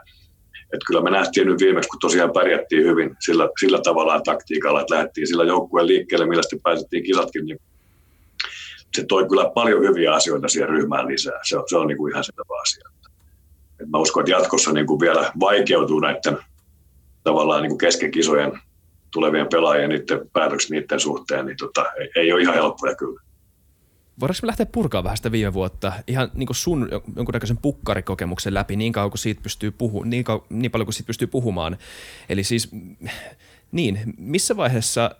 että kyllä me nähtiin nyt viimeksi, kun tosiaan pärjättiin hyvin sillä, sillä tavallaan taktiikalla, että lähdettiin sillä joukkueen liikkeelle, millä sitten päätettiin kisatkin, niin se toi kyllä paljon hyviä asioita siihen ryhmään lisää. Se on, se on niin kuin ihan selvä asia. Et mä uskon, että jatkossa niin kuin vielä vaikeutuu näiden tavallaan niin kuin kesken kisojen tulevien pelaajien niiden päätökset niiden suhteen, niin tota, ei, ei ole ihan helppoja kyllä. Voidaanko me lähteä purkaa vähän sitä viime vuotta, ihan niin kuin sun jonkunnäköisen pukkarikokemuksen läpi, niin, kauan kuin siitä pystyy puhu, niin, kauan, niin paljon kuin siitä pystyy puhumaan. Eli siis, niin, missä vaiheessa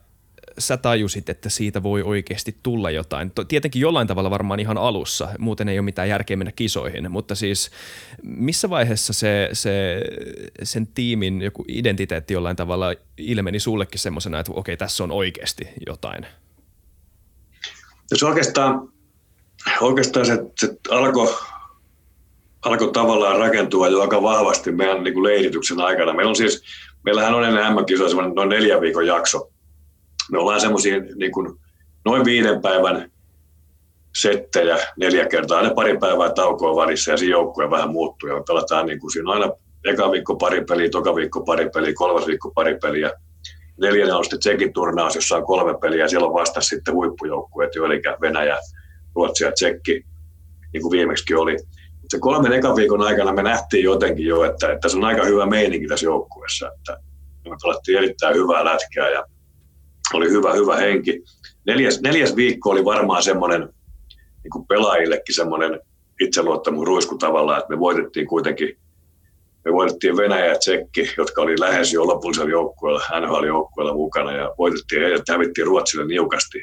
sä tajusit, että siitä voi oikeasti tulla jotain? Tietenkin jollain tavalla varmaan ihan alussa, muuten ei ole mitään järkeä mennä kisoihin, mutta siis missä vaiheessa se, se, sen tiimin joku identiteetti jollain tavalla ilmeni sullekin semmoisena, että okei, tässä on oikeasti jotain? Se oikeastaan, oikeastaan se, se alkoi alko tavallaan rakentua jo aika vahvasti meidän niin kuin leirityksen aikana. Meillä on siis, meillähän on ennen M M-kisoja noin neljän viikon jakso. Me ollaan semmoisia niin kuin noin viiden päivän settejä neljä kertaa, aina pari päivää taukoa varissa ja siinä joukkue vähän muuttuu. Ja me pelataan niin kuin siinä aina eka viikko pari peliä, toka viikko pari peliä, kolmas viikko pari peliä. Neljänä on sitten Tsekin turnaus, jossa on kolme peliä ja siellä on vasta sitten huippujoukkueet, eli Venäjä, Ruotsi ja Tsekki, niin kuin viimeksikin oli. Se kolmen ekan viikon aikana me nähtiin jotenkin jo, että, että se on aika hyvä meininki tässä joukkueessa. Että me pelattiin erittäin hyvää lätkää ja oli hyvä, hyvä henki. Neljäs, neljäs viikko oli varmaan semmoinen niin kuin pelaajillekin semmoinen itseluottamusruisku tavallaan, että me voitettiin kuitenkin. Me voitettiin Venäjä ja Tsekki, jotka oli lähes jo lopullisella joukkueella, N H L-joukkueella mukana ja voitettiin heidät, hävittiin Ruotsille niukasti.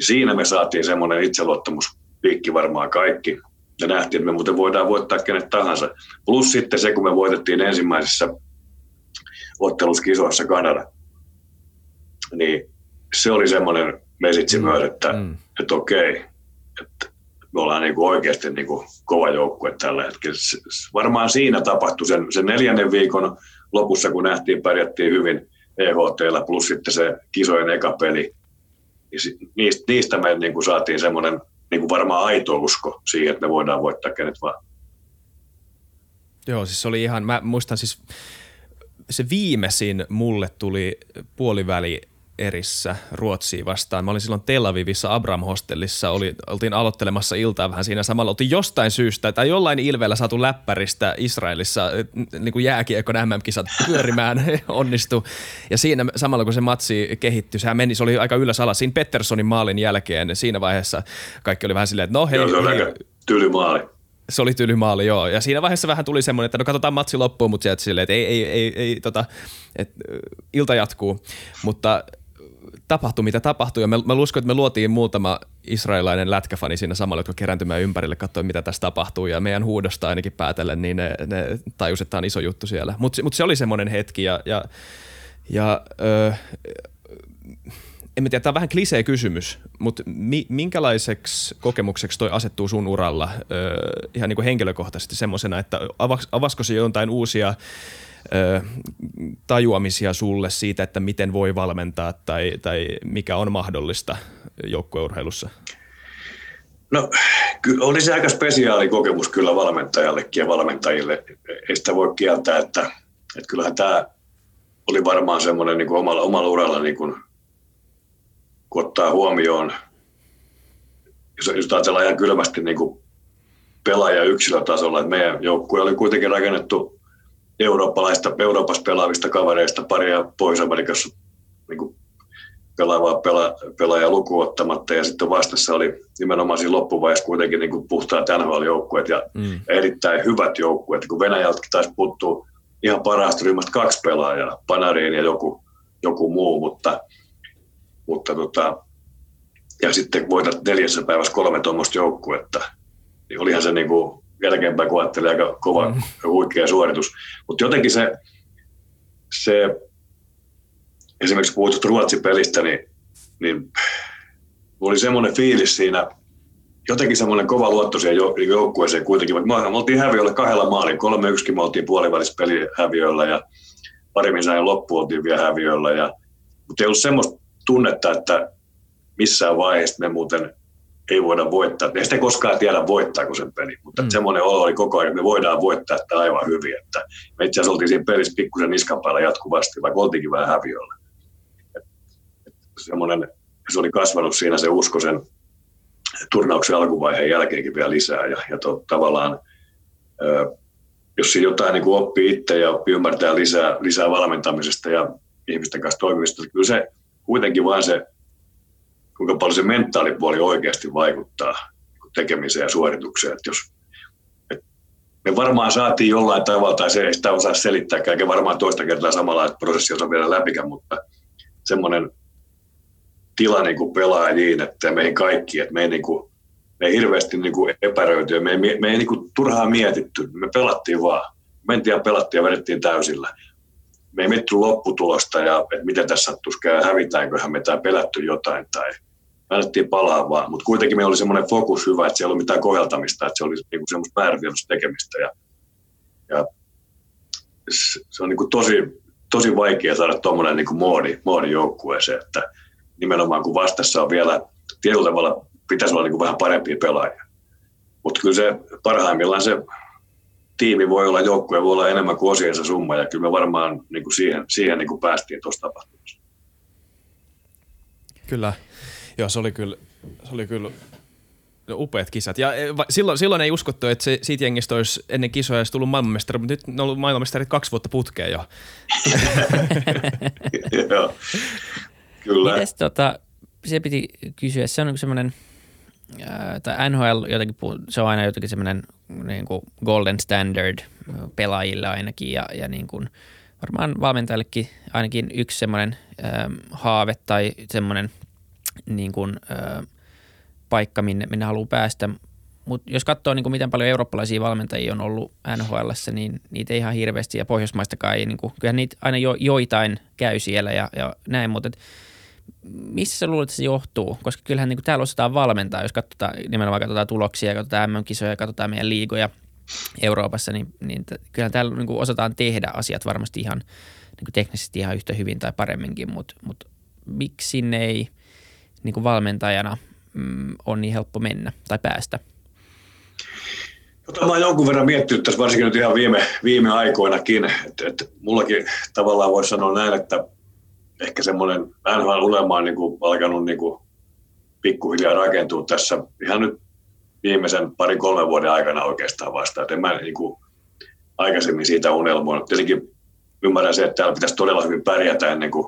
Siinä me saatiin semmoinen itseluottamuspiikki varmaan kaikki ja nähtiin, että me muuten voidaan voittaa kenet tahansa. Plus sitten se, kun me voitettiin ensimmäisessä otteluskisoissa Kanada, niin se oli semmoinen mesitsi mm. myös, että, mm. että okei, että me ollaan niinku oikeasti niinku kova joukkue tällä hetkellä. Varmaan siinä tapahtui sen, sen neljännen viikon lopussa, kun nähtiin, pärjättiin hyvin E H T:llä plus sitten se kisojen eka peli. Niistä, niistä me niinku saatiin semmoinen niinku varmaan aito usko siihen, että me voidaan voittaa kenet vaan. Joo, siis oli ihan, mä muistan siis se viimeisin mulle tuli puoliväli erissä Ruotsiin vastaan. Mä olin silloin Tel Avivissa Abram-hostellissa, oli, oltiin aloittelemassa iltaa vähän siinä samalla. Oltiin jostain syystä tai jollain ilveellä saatu läppäristä Israelissa niin kuin jääkiekon M M-kisat pyörimään onnistu. Ja siinä samalla kun se matsi kehittyi, sehän meni, se oli aika ylös alas. Siinä Petterssonin maalin jälkeen siinä vaiheessa kaikki oli vähän silleen, että no hei. Joo, se oli aika tyly maali. Se oli tyly maali, joo. Ja siinä vaiheessa vähän tuli semmoinen, että no katsotaan matsi loppuun, mutta sieltä silleen, että ei, ei, ei, ei tota, että ilta jatkuu. Mutta tapahtui mitä tapahtui ja mä, mä uskon, että me luotiin muutama israelilainen lätkäfani siinä samalla, jotka kerääntymään ympärille katsoa mitä tässä tapahtuu ja meidän huudosta ainakin päätellen, niin ne, ne tajus, että tämä on iso juttu siellä. Mutta mut se oli semmoinen hetki ja, ja, ja öö, en tiedä, tämä on vähän klisee kysymys, mutta mi, minkälaiseksi kokemukseksi toi asettuu sun uralla öö, ihan niin kuin henkilökohtaisesti semmoisena, että avas, avasko se jotain uusia tajuamisia sulle siitä, että miten voi valmentaa tai, tai mikä on mahdollista joukkueurheilussa? No oli se aika spesiaali kokemus kyllä valmentajallekin ja valmentajille. Ei sitä voi kieltää, että, että kyllähän tämä oli varmaan semmoinen niin kuin omalla, omalla uralla, niin kuin, kun ottaa huomioon, jos, jos ajatellaan ihan kylmästi niin kuin pelaaja yksilötasolla, että meidän joukkue oli kuitenkin rakennettu eurooppalaista, Euroopassa pelaavista kavereista, paria Pohjois-Amerikassa niin pelaavaa pela, pelaajaa lukuun ottamatta, ja sitten vastassa oli nimenomaan siinä loppuvaiheessa kuitenkin niin puhtaat N H L-joukkueet ja mm. erittäin hyvät joukkueet, kun Venäjältäkin taisi puuttuu ihan parhaasta ryhmästä kaksi pelaajaa, Panarin ja joku, joku muu, mutta, mutta tota, ja sitten voitat neljässä päivässä kolme tuommoista joukkuetta. Niin olihan se niin kuin jälkeenpäin, kun ajattelin, aika kova mm. huikea suoritus. Mutta jotenkin se, se esimerkiksi puhutut Ruotsi-pelistä, niin, niin oli semmoinen fiilis siinä, jotenkin semmoinen kova luotto siihen joukkueeseen kuitenkin, vaikka me oltiin häviöllä kahdella maalin, kolme yksikin me oltiin puolivälissä peli häviöllä ja paremmin näin loppuun oltiin vielä häviöllä. Ja, mutta ei ollut semmoista tunnetta, että missään vaiheessa me muuten ei voida voittaa. Ei sitä koskaan tiedä voittaako sen peli, mutta mm. semmoinen olo oli koko ajan, että me voidaan voittaa tämä aivan hyvin. Että me itse asiassa oltiin siinä pelissä pikkusen niskan päällä jatkuvasti, vaikka oltiinkin vähän häviöllä. Et, et semmoinen, se oli kasvanut siinä se usko sen turnauksen alkuvaiheen jälkeenkin vielä lisää. Ja, ja to, tavallaan, ö, jos siinä jotain niin kuin oppii itse ja oppii ymmärtää lisää, lisää valmentamisesta ja ihmisten kanssa toimimista, niin kyllä se kuitenkin vaan se, kuinka paljon se mentaalipuoli oikeasti vaikuttaa tekemiseen ja suoritukseen. Että jos, et me varmaan saatiin jollain tavalla, tai se ei sitä osaa selittääkään, eikä varmaan toista kertaa samalla, että prosessi osaa vielä läpikään, mutta semmoinen tila niin kuin pelaajiin, että meihin kaikki, että me ei, niin kuin, me ei hirveästi niin kuin epäröity, me ei, me ei niin kuin turhaan mietitty, me pelattiin vaan, mentiin ja pelattiin ja vedettiin täysillä. Me ei mietitty lopputulosta ja että miten tässä sattuisi käydä, hävitäänköhän me tai pelätty jotain tai me annettiin palaa vaan, mutta kuitenkin meillä oli semmoinen fokus hyvä, että siellä ei ollut mitään koheltamista, että se oli niin kuin semmoista määrätietoista tekemistä ja, ja se on niin kuin tosi, tosi vaikea saada tuommoinen niin kuin moodi, moodi joukkueeseen, että nimenomaan kun vastassa on vielä tietyllä tavalla pitäisi olla niin kuin vähän parempia pelaajia. Mutta kyllä se parhaimmillaan se tiimi voi olla, joukkue voi olla enemmän kuin osiensa summa ja kyllä me varmaan niin kuin siihen, siihen niin kuin päästiin tuossa tapahtumassa. Kyllä. Joo, se oli kyllä, se oli kyllä no, upeat kisat. Ja silloin, silloin ei uskottu, että se, siitä jengistä olisi ennen kisoja olisi tullut maailmanmestari, mutta nyt ne on ollut maailmanmestarit kaksi vuotta putkeen jo. Joo. Kyllä. Mites tota, se piti kysyä, se on semmoinen, tai N H L jotenkin, se on aina jotenkin semmoinen niin kuin golden standard pelaajilla ainakin ja, ja niin kuin varmaan valmentajallekin ainakin yksi semmoinen ähm, haave tai semmoinen niin kuin äh, paikka, minne, minne haluaa päästä. Mutta jos katsoo, niin kuin miten paljon eurooppalaisia valmentajia on ollut N H L:ssä, niin niitä ei ihan hirveästi ja Pohjoismaistakaan ei. Niin kuin, kyllähän niitä aina jo, joitain käy siellä ja, ja näin, mutta et, missä sä luulet, että se johtuu? Koska kyllähän niin kuin täällä osataan valmentaa, jos katsotaan, nimenomaan katsotaan tuloksia, katsotaan M M-kisoja, katsotaan meidän liigoja Euroopassa, niin, niin kyllähän täällä niin kuin osataan tehdä asiat varmasti ihan niin kuin teknisesti ihan yhtä hyvin tai paremminkin, mutta mut miksi ne ei niin kuin valmentajana mm, on niin helppo mennä tai päästä? Jota mä oon jonkun verran miettinyt tässä varsinkin nyt ihan viime, viime aikoinakin, että et mullakin tavallaan voisi sanoa näin, että ehkä semmoinen N H L-unelma on niin kuin alkanut niin kuin pikkuhiljaa rakentua tässä ihan nyt viimeisen parin kolmen vuoden aikana oikeastaan vasta. Et en mä niin kuin aikaisemmin siitä unelmoinut. Tietenkin ymmärrän se, että täällä pitäisi todella hyvin pärjätä ennen kuin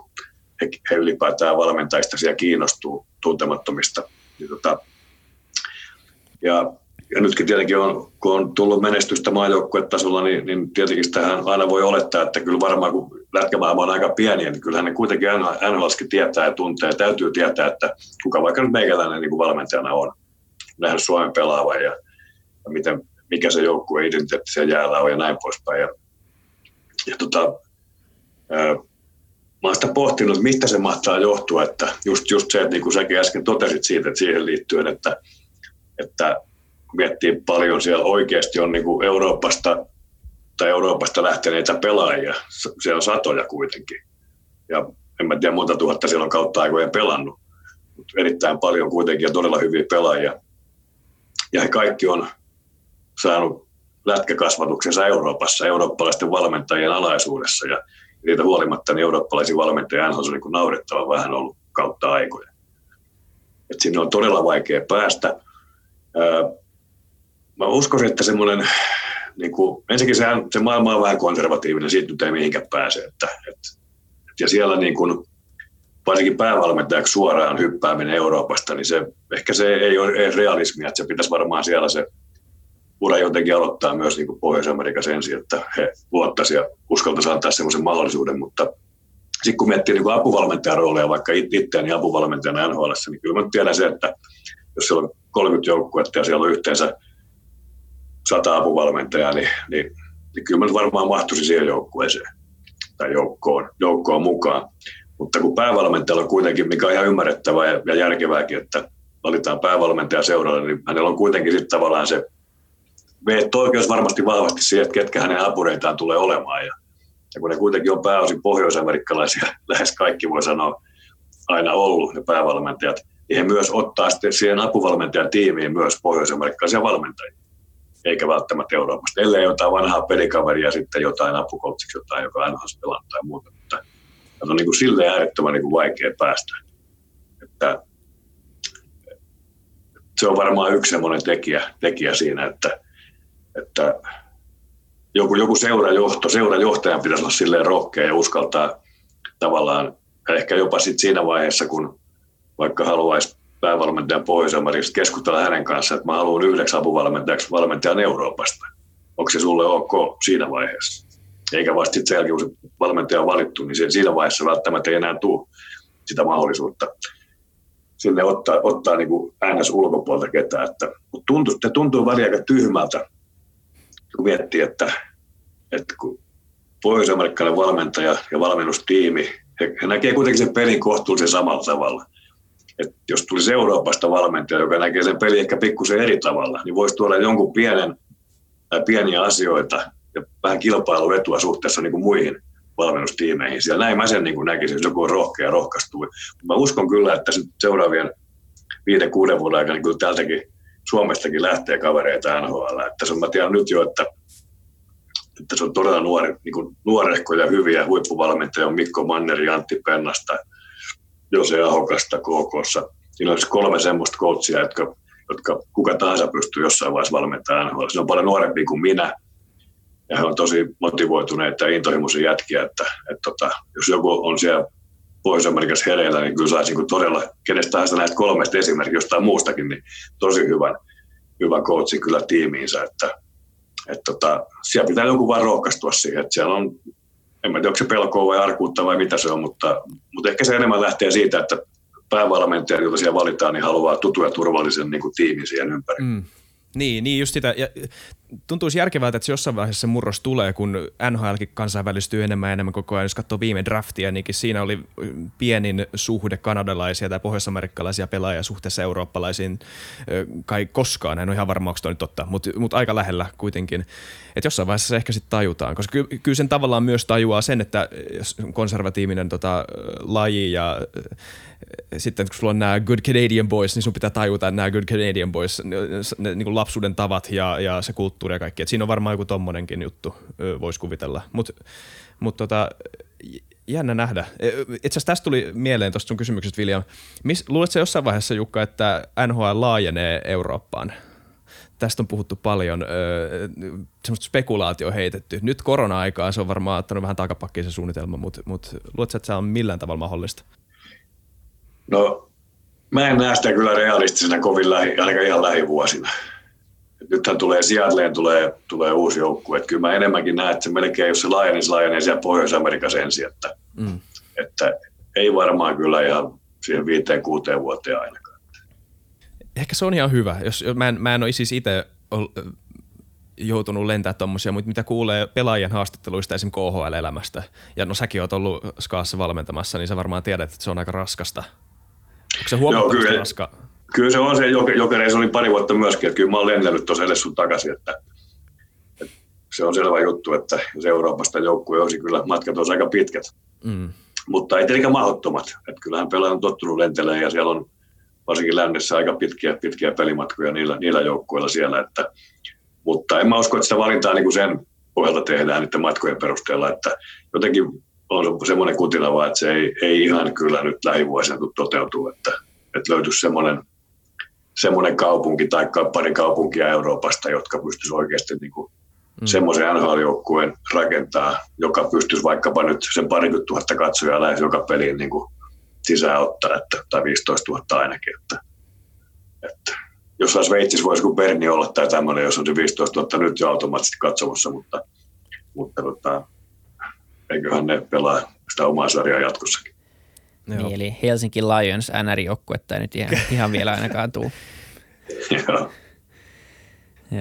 he, he ylipäätään valmentajista siellä kiinnostuu tuntemattomista. Ja, tota, ja Ja nytkin tietenkin, on, kun on tullut menestystä maajoukkuetasolla, niin, niin tietenkin sitähän aina voi olettaa, että kyllä varmaan kun lätkämaailma on aika pieniä, niin kyllähän ne kuitenkin N H L:ssäkin tietää ja tuntee. Täytyy tietää, että kuka vaikka nyt meikäläinen niin kuin valmentajana on, nähnyt Suomen pelaavan ja, ja miten, mikä se joukkue identiteetti siellä jäällä on ja näin poispäin. Ja, ja tota, ää, mä oon sitä pohtinut, mistä se mahtaa johtua, että just, just se, että niin kuin säkin äsken totesit siitä, että siihen liittyen, että, että miettii paljon siellä oikeasti on niin kuin Euroopasta tai Euroopasta lähteneitä pelaajia. Siellä on satoja kuitenkin. Ja en mä tiedä monta tuhatta siellä on kautta aikojen pelannut. Mutta erittäin paljon kuitenkin ja todella hyviä pelaajia. Ja he kaikki on saanut lätkäkasvatuksensa Euroopassa, eurooppalaisten valmentajien alaisuudessa. Ja niitä huolimatta niin eurooppalaisia valmentajia on niin kuin naurettavan vähän ollut kautta aikoja. Et sinne on todella vaikea päästä. Mä uskoisin, että semmoinen, niin kuin, ensinnäkin sehän, se maailma on vähän konservatiivinen, siitä nyt ei mihinkään pääse. Että, et, et, ja siellä niin kuin, varsinkin päävalmentajaksi suoraan hyppääminen Euroopasta, niin se, ehkä se ei ole ei realismia, että se pitäisi varmaan siellä se ura jotenkin aloittaa myös niin kuin Pohjois-Amerikassa ensin, että he luottaisivat ja uskaltaisivat antaa semmoisen mahdollisuuden, mutta sitten kun miettii niin apuvalmentajan roolia, vaikka itseäni apuvalmentajana N H L:ssä, niin kyllä mä tiedän se, että jos siellä on kolmekymmentä joukkuetta ja siellä on yhteensä sata apuvalmentajaa, niin, niin, niin kyllä mä varmaan mahtuisin siihen joukkueeseen tai joukkoon, joukkoon mukaan. Mutta kun päävalmentajalla on kuitenkin, mikä on ihan ymmärrettävää ja, ja järkevääkin, että valitaan päävalmentaja seuralle, niin hänellä on kuitenkin sitten tavallaan se veto-oikeus varmasti vahvasti siihen, että ketkä hänen apureitaan tulee olemaan. Ja, ja kun ne kuitenkin on pääosin pohjoisamerikkalaisia, lähes kaikki voi sanoa aina ollut ne päävalmentajat, niin he myös ottaa sitten siihen apuvalmentajan tiimiin myös pohjoisamerikkalaisia valmentajia, eikä välttämättä Euroopasta. Ellei jotain vanhaa pelikaveria sitten jotain apukoutsiksi, jotain, joka aina olisi pelannut tai muuta. Mutta se on niin kuin silleen äärettömän niin kuin vaikea päästä. Että se on varmaan yksi semmoinen tekijä, tekijä siinä, että, että joku, joku seurajohto, seurajohtajan pitäisi olla silleen rohkea ja uskaltaa tavallaan, ehkä jopa sit siinä vaiheessa, kun vaikka haluaisi päävalmentajan Pohjois-Amerikasta keskustella hänen kanssaan, että mä haluan yhdeksi apuvalmentajaksi valmentajan Euroopasta. Onko se sulle ok siinä vaiheessa? Eikä vasta sitten sen jälkeen, kun se valmentaja on valittu, niin siinä vaiheessa välttämättä ei enää tule sitä mahdollisuutta sinne ottaa, ottaa niin kuin äänes ulkopuolta ketään. Mutta tuntuu, tuntuu väliin aika tyhmältä, kun miettii, että, että kun pohjois-amerikkalainen valmentaja ja valmennustiimi, he, he näkee kuitenkin sen pelin kohtuullisen samalla tavalla. Et jos tulisi Euroopasta valmentaja, joka näkee sen pelin ehkä pikkusen eri tavalla, niin voisi tuoda jonkun pienen tai pieniä asioita ja vähän kilpailuetua suhteessa niin kuin muihin valmennustiimeihin. Siellä näin mä sen niin kuin näkisin, jos joku on rohkea ja rohkaistui. Mä uskon kyllä, että seuraavien viiden, kuuden vuoden aikana niin kyllä tältäkin Suomestakin lähtee kavereita N H L. Että sen mä tiedän nyt jo, että, että se on todella nuori, niin kuin nuorehkoja, hyviä huippuvalmentajia on Mikko Manneri, Antti Pennasta, Jose Ahokasta K K:ssa. Siinä on siis kolme semmoista coachia, jotka, jotka kuka tahansa pystyy jossain vaiheessa valmentamaan N H L. Se on paljon nuorempi kuin minä. Ja he on tosi motivoituneita ja intohimoisia jätkiä, että, että, että jos joku on siellä Pohjois-Amerikassa hereillä, niin kyllä saisi niin todella, kenestä tahansa näistä kolmesta esimerkiksi jostain muustakin, niin tosi hyvän, hyvän coachin kyllä tiimiinsä. Että, että, että siellä pitää jonkun vaan rohkaistua siihen, että siellä on, en tiedä, onko se pelkoa vai arkuutta vai mitä se on, mutta, mutta ehkä se enemmän lähtee siitä, että päävalmentaja, jota siellä valitaan, niin haluaa tutun ja turvallisen niin kuin tiimin siihen ympäri. Mm. Niin, niin just sitä. Ja tuntuisi järkevältä, että jossain vaiheessa se murros tulee, kun N H L:kin kansainvälistyy enemmän ja enemmän koko ajan. Jos katsoo viime draftia, niin siinä oli pienin suhde kanadalaisia tai pohjois-amerikkalaisia pelaajia suhteessa eurooppalaisiin kai koskaan. En ole ihan varma, onko toi nyt totta, mutta mut aika lähellä kuitenkin. Että jossain vaiheessa se ehkä sitten tajutaan, koska ky- kyllä sen tavallaan myös tajuaa sen, että konservatiivinen tota, laji ja sitten kun sulla on nämä Good Canadian Boys, niin sun pitää tajuta, että nämä Good Canadian Boys, ne, niin kuin lapsuuden tavat ja, ja se kulttuuri ja kaikki. Et siinä on varmaan joku tommonenkin juttu, voisi kuvitella. Mutta mut tota, jännä nähdä. Itse asiassa tästä tuli mieleen tuosta sun kysymyksestä, William. Mis, luuletko jossain vaiheessa, Jukka, että N H L laajenee Eurooppaan? Tästä on puhuttu paljon, öö, semmoista spekulaatio heitetty. Nyt korona-aikaan se on varmaan ottanut vähän takapakkiin se suunnitelma, mutta mut, luuletko, että se on millään tavalla mahdollista? No, mä en näe sitä kyllä realistisena kovin lähi, ainakaan ihan lähivuosina. Et nythän tulee Seattleen, tulee, tulee uusi joukkue. Kyllä mä enemmänkin näen, että se melkein, jos se laajenee, se laajenee siellä Pohjois-Amerikassa ensin. Että, mm. että ei varmaan kyllä ihan siihen viiteen, kuuteen vuoteen ainakaan. Ehkä se on ihan hyvä. Jos, mä, en, mä en ole siis itse joutunut lentää tommosia, mutta mitä kuulee pelaajien haastatteluista esim. K H L-elämästä. Ja no säkin oot ollut Skaassa valmentamassa, niin sä varmaan tiedät, että se on aika raskasta. Onko se huomattavasti Joo, raskaa? Kyllä se on se, Jokereissa oli pari vuotta myöskin, että kyllä mä oon lennellyt tuossa edes sun takaisin, että, että se on selvä juttu, että jos Euroopasta joukkue olisi, kyllä matkat olisi aika pitkät, mm. mutta ei tietenkään mahdottomat, että kyllähän pelaaja on tottunut lentelemään ja siellä on varsinkin lännessä aika pitkiä, pitkiä pelimatkoja niillä, niillä joukkueilla siellä, että, mutta en mä usko, että sitä valintaa niin kuin sen pohjalta tehdään niiden matkojen perusteella, että jotenkin on semmoinen kutina vaan, että se ei, ei ihan kyllä nyt lähivuosina toteutuu, että, että löytyisi semmoinen semmoinen kaupunki tai pari kaupunkia Euroopasta, jotka pystyisi oikeasti niin kuin mm. semmoisen N H L-joukkueen rakentaa, joka pystyisi vaikkapa nyt sen parikymmentä tuhatta katsojaa lähes joka peliin niin kuin sisään ottaa, että, tai viisitoista tuhatta ainakin. Että, että. Jossain Sveitsissä voisi kuin Berni olla tai tämmöinen, jos on se viisitoista tuhatta nyt jo automaattisesti katsomassa, mutta, mutta tota, eiköhän ne pelaa sitä omaa sarjaa jatkossakin. No niin, eli Helsinki Lions N R-joukkuetta ei nyt ihan, ihan vielä ainakaan tule. Joo.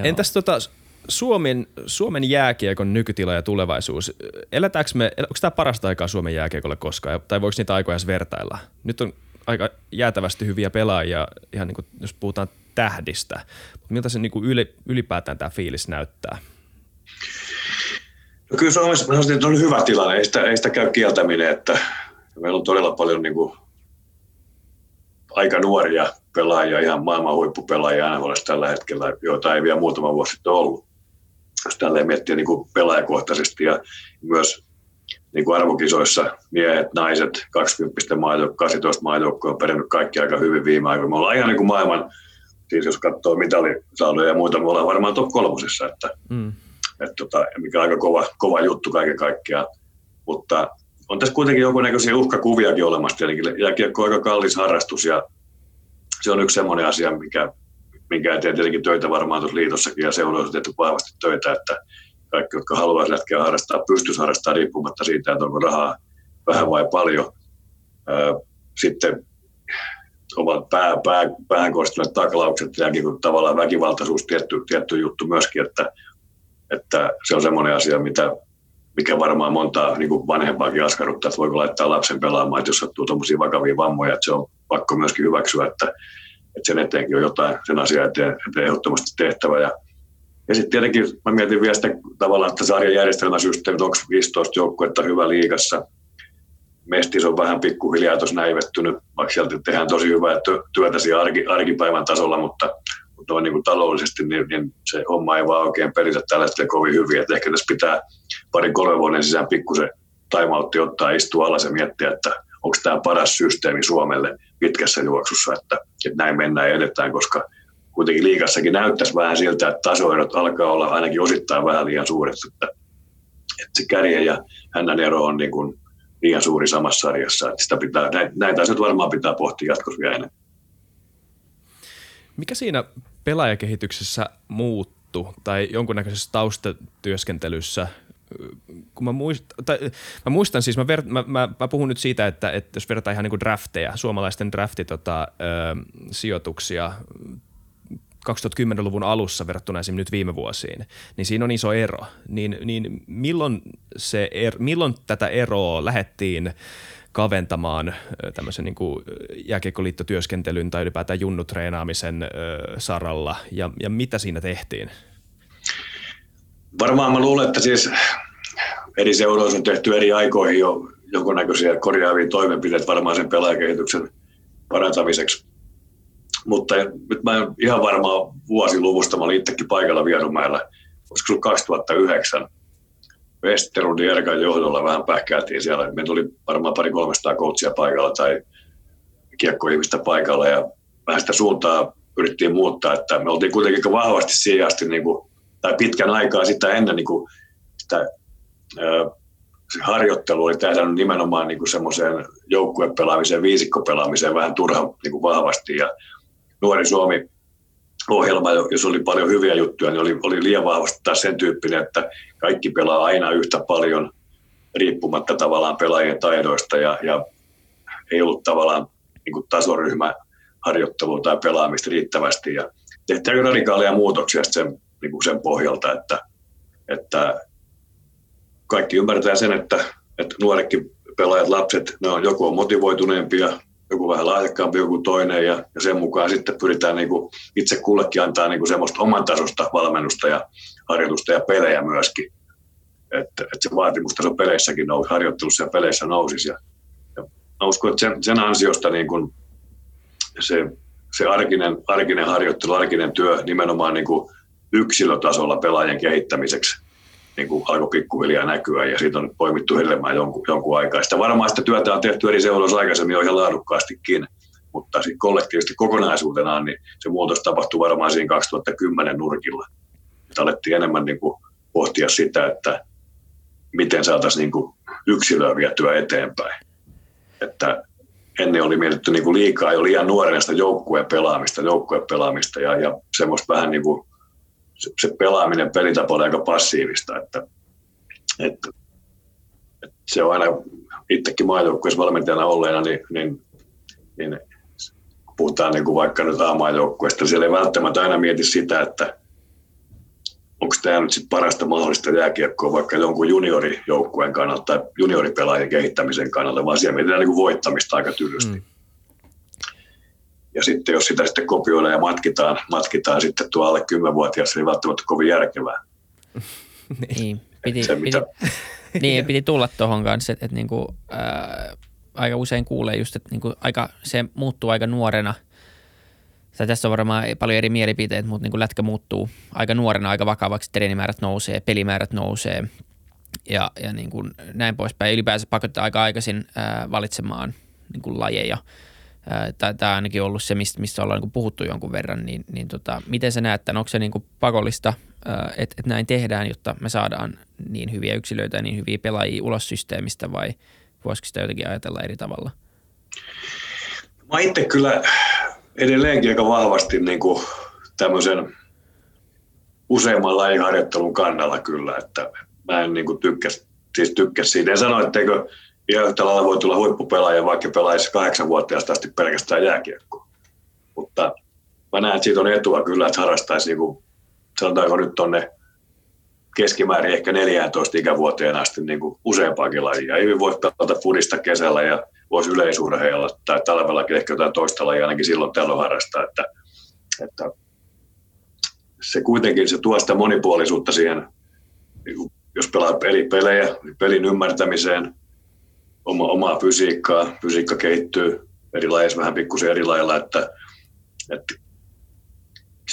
Entäs tota Suomen, Suomen jääkiekon nykytila ja tulevaisuus? Elätäänkö me, onko tämä parasta aikaa Suomen jääkiekolle koskaan? Tai voiko niitä aikoja edes vertailla? Nyt on aika jäätävästi hyviä pelaajia, ihan niin kuin jos puhutaan tähdistä. Miltä se niin kuin ylipäätään tämä fiilis näyttää? No kyllä Suomessa on hyvä tilanne, ei sitä, ei sitä käy kieltäminen, että meillä on todella paljon niin kuin aika nuoria pelaajia, ihan maailman huippupelaajia N H L:ssä tällä hetkellä, joita ei vielä muutama vuosi sitten ollut. Jos tälleen miettii niin kuin pelaajakohtaisesti ja myös niin kuin arvokisoissa miehet, naiset, kaksikymmentä maajoukkoa, kahdeksantoista maajoukkoa on pärjännyt kaikki aika hyvin viime aikoina. Me ollaan ihan niin kuin maailman, siis jos katsoo mitalisaaluja ja muuta, me ollaan varmaan top kolmosessa, että, mm. että, tota, mikä on aika kova, kova juttu kaiken kaikkiaan. Mutta on tässä kuitenkin jonkunnäköisiä uhkakuviakin olemassa. Eli jääkiekko on aika kallis harrastus ja se on yksi semmoinen asia, mikä, minkä eteen tietenkin töitä varmaan tuossa liitossakin ja seuroissa on tehty vahvasti töitä, että kaikki, jotka haluaisi lähteä harrastaa, pystyisi harrastaa riippumatta siitä, että onko rahaa vähän vai paljon. Sitten ovat pää, pää, päähän kohdistuneet taklaukset, jääkin kun tavallaan väkivaltaisuus tietty, tietty juttu myöskin, että, että se on semmoinen asia, mitä mikä varmaan montaa niin kuin vanhempaakin askarruttaa, että voiko laittaa lapsen pelaamaan, että jos sattuu tuommoisia vakavia vammoja, että se on pakko myöskin hyväksyä, että, että sen eteenkin on jotain, sen asian eteen, eteen ehdottomasti tehtävä. Ja, ja sitten tietenkin mä mietin vielä sitä tavallaan, että sarjajärjestelmäsysteemit, onko viisitoista joukkuetta hyvä liigassa. Mestis on vähän pikkuhiljaa tuossa näivettynyt, vaikka sieltä tehdään tosi hyvää työtä siinä arki, arkipäivän tasolla, mutta mutta on niin kuin taloudellisesti, niin, niin se homma ei vaan oikein pelitä tällä hetkellä kovin hyvin. Et ehkä tässä pitää parin kolmen vuoden sisään pikkusen time-outti ottaa, istua alas ja miettiä, että onko tämä paras systeemi Suomelle pitkässä juoksussa, että, että näin mennään ja edetään, koska kuitenkin liigassakin näyttäisi vähän siltä, että tasoerot alkaa olla ainakin osittain vähän liian suuret, että, että se kärjen ja hännän ero on niin kuin liian suuri samassa sarjassa. Että sitä pitää, näitä asioita varmaan pitää pohtia jatkossa vielä enemmän. Mikä siinä pelaajakehityksessä muuttui tai jonkunnäköisessä taustatyöskentelyssä? Kun mä, muistan, tai, mä muistan siis, mä, ver, mä, mä, mä puhun nyt siitä, että, että jos vertaa ihan niin kuin drafteja, suomalaisten draftisijoituksia kaksituhattakymmenluvun alussa verrattuna esimerkiksi nyt viime vuosiin, niin siinä on iso ero. Niin, niin milloin, se er, milloin tätä eroa lähdettiin kaventamaan tämmöisen niin kuin jääkiekkoliittotyöskentelyn tai ylipäätään junnutreenaamisen ö, saralla ja, ja mitä siinä tehtiin? Varmaan mä luulen, että siis eri seuroissa on tehty eri aikoihin jo jonkunnäköisiä korjaavia toimenpiteitä varmaan sen pelaajakehityksen parantamiseksi, mutta nyt mä en ihan varmaan vuosiluvusta, mä olin itsekin paikalla Vierumäellä, olisiko ollut kaksituhattayhdeksän, Westerudin Erkan johdolla vähän pähkäiltiin siellä. Meillä oli varmaan pari kolmesataa coachia paikalla tai kiekkoihmistä paikalla ja vähän sitä suuntaa yrittiin muuttaa. Että me oltiin kuitenkin vahvasti siihen asti, niin kuin, tai pitkän aikaa sitä ennen niin kuin, sitä, ö, se harjoittelu oli tähdännyt nimenomaan niin semmoiseen joukkuepelaamiseen, viisikkopelaamiseen vähän turhan niin kuin vahvasti. Ja Nuori Suomi ohjelma, jos oli paljon hyviä juttuja, niin oli, oli liian vahvasti taas sen tyyppinen, että kaikki pelaa aina yhtä paljon riippumatta tavallaan pelaajien taidoista ja, ja ei ollut tavallaan niin tasoryhmäharjoittelua tai pelaamista riittävästi. Ja tehtiin radikaaleja muutoksia sen, niin sen pohjalta, että, että kaikki ymmärtää sen, että, että nuoretkin pelaajat, lapset, ne on, joku on motivoituneempia, joku vähän lahjakkaampi, joku toinen, ja, ja sen mukaan sitten pyritään niin kuin itse kullekin antaa niin kuin semmoista oman tasosta valmennusta ja harjoitusta ja pelejä myöskin. Että et se vaatimustaso peleissäkin nousi, harjoittelussa ja peleissä nousisi. Ja, ja mä uskon, että sen, sen ansiosta niin kuin se, se arkinen, arkinen harjoittelu, arkinen työ nimenomaan niin kuin yksilötasolla pelaajien kehittämiseksi niin kuin alkoi pikkuhiljaa näkyä ja siitä on poimittu helmää jonkun, jonkun aikaa. Sitä varmaan sitä työtä on tehty eri seuroissa aikaisemmin jo ihan laadukkaastikin, mutta kollektiivisesti kokonaisuutenaan niin se muutos tapahtui varmaan siinä kaksituhattakymmenen nurkilla. Että alettiin enemmän niin kuin pohtia sitä, että miten saataisiin niin kuin yksilöä vietyä eteenpäin. Että ennen oli mietitty niin kuin liikaa jo liian nuorena sitä joukkueen pelaamista, joukkueen pelaamista ja, ja semmoista vähän niin kuin se pelaaminen pelitapa on aika passiivista, että, että, että se on aina itsekin maajoukkueessa valmentajana olleena, niin, niin, niin kun puhutaan niin kuin vaikka nyt A-maajoukkueesta, siellä ei välttämättä aina mieti sitä, että onko tämä nyt sit parasta mahdollista jääkiekkoa vaikka jonkun juniorijoukkueen kannalta tai junioripelaajien kehittämisen kannalta, vaan siellä mietitään niin kuin voittamista aika tylysti. Mm. Ja sitten jos sitä sitten kopioidaan ja matkitaan, matkitaan sitten tuo alle kymmenvuotias, se ei välttämättä kovin järkevää. Niin, piti, se, piti, niin, piti tulla tuohon kanssa, että et niinku, äh, aika usein kuulee just, että niinku aika, se muuttuu aika nuorena. Tai tässä on varmaan paljon eri mielipiteitä, mutta niinku lätkä muuttuu aika nuorena aika vakavaksi, treenimäärät nousee, pelimäärät nousee ja, ja niinku näin poispäin. Ylipäänsä pakottaa aika aikaisin äh, valitsemaan niinku lajeja. Tämä on ainakin ollut se, mistä ollaan niin puhuttu jonkun verran, niin, niin tota, miten sä näet tämän? Onko se niin pakollista, että et näin tehdään, jotta me saadaan niin hyviä yksilöitä ja niin hyviä pelaajia ulos systeemistä, vai voisiko sitä jotenkin ajatella eri tavalla? Mä itse kyllä edelleenkin aika vahvasti niin kuin tämmöisen useimman lajiharjoittelun kannalla kyllä, että mä en niin tykkäs, siis tykkäs siitä. En sano, etteikö ihan yhtä lailla voi tulla huippupelaaja, vaikka pelaisi kahdeksanvuotiaasta asti pelkästään jääkiekkoa. Mutta mä näen, että siitä on etua kyllä, että harrastaisi, niin kuin, sanotaanko nyt tuonne keskimäärin ehkä neljääntoista ikävuoteen asti niin kuin useampaakin lajia. Ei voi pelata fudista kesällä ja voisi yleisurheilla tai talvellakin ehkä jotain toista lajia ainakin silloin tällöin harrastaa. Että, että se kuitenkin se tuo sitä monipuolisuutta siihen, jos pelaa pelipelejä, pelin ymmärtämiseen, Oma, omaa fysiikkaa, fysiikka kehittyy eri lajeissa vähän pikkusen eri lailla, että, että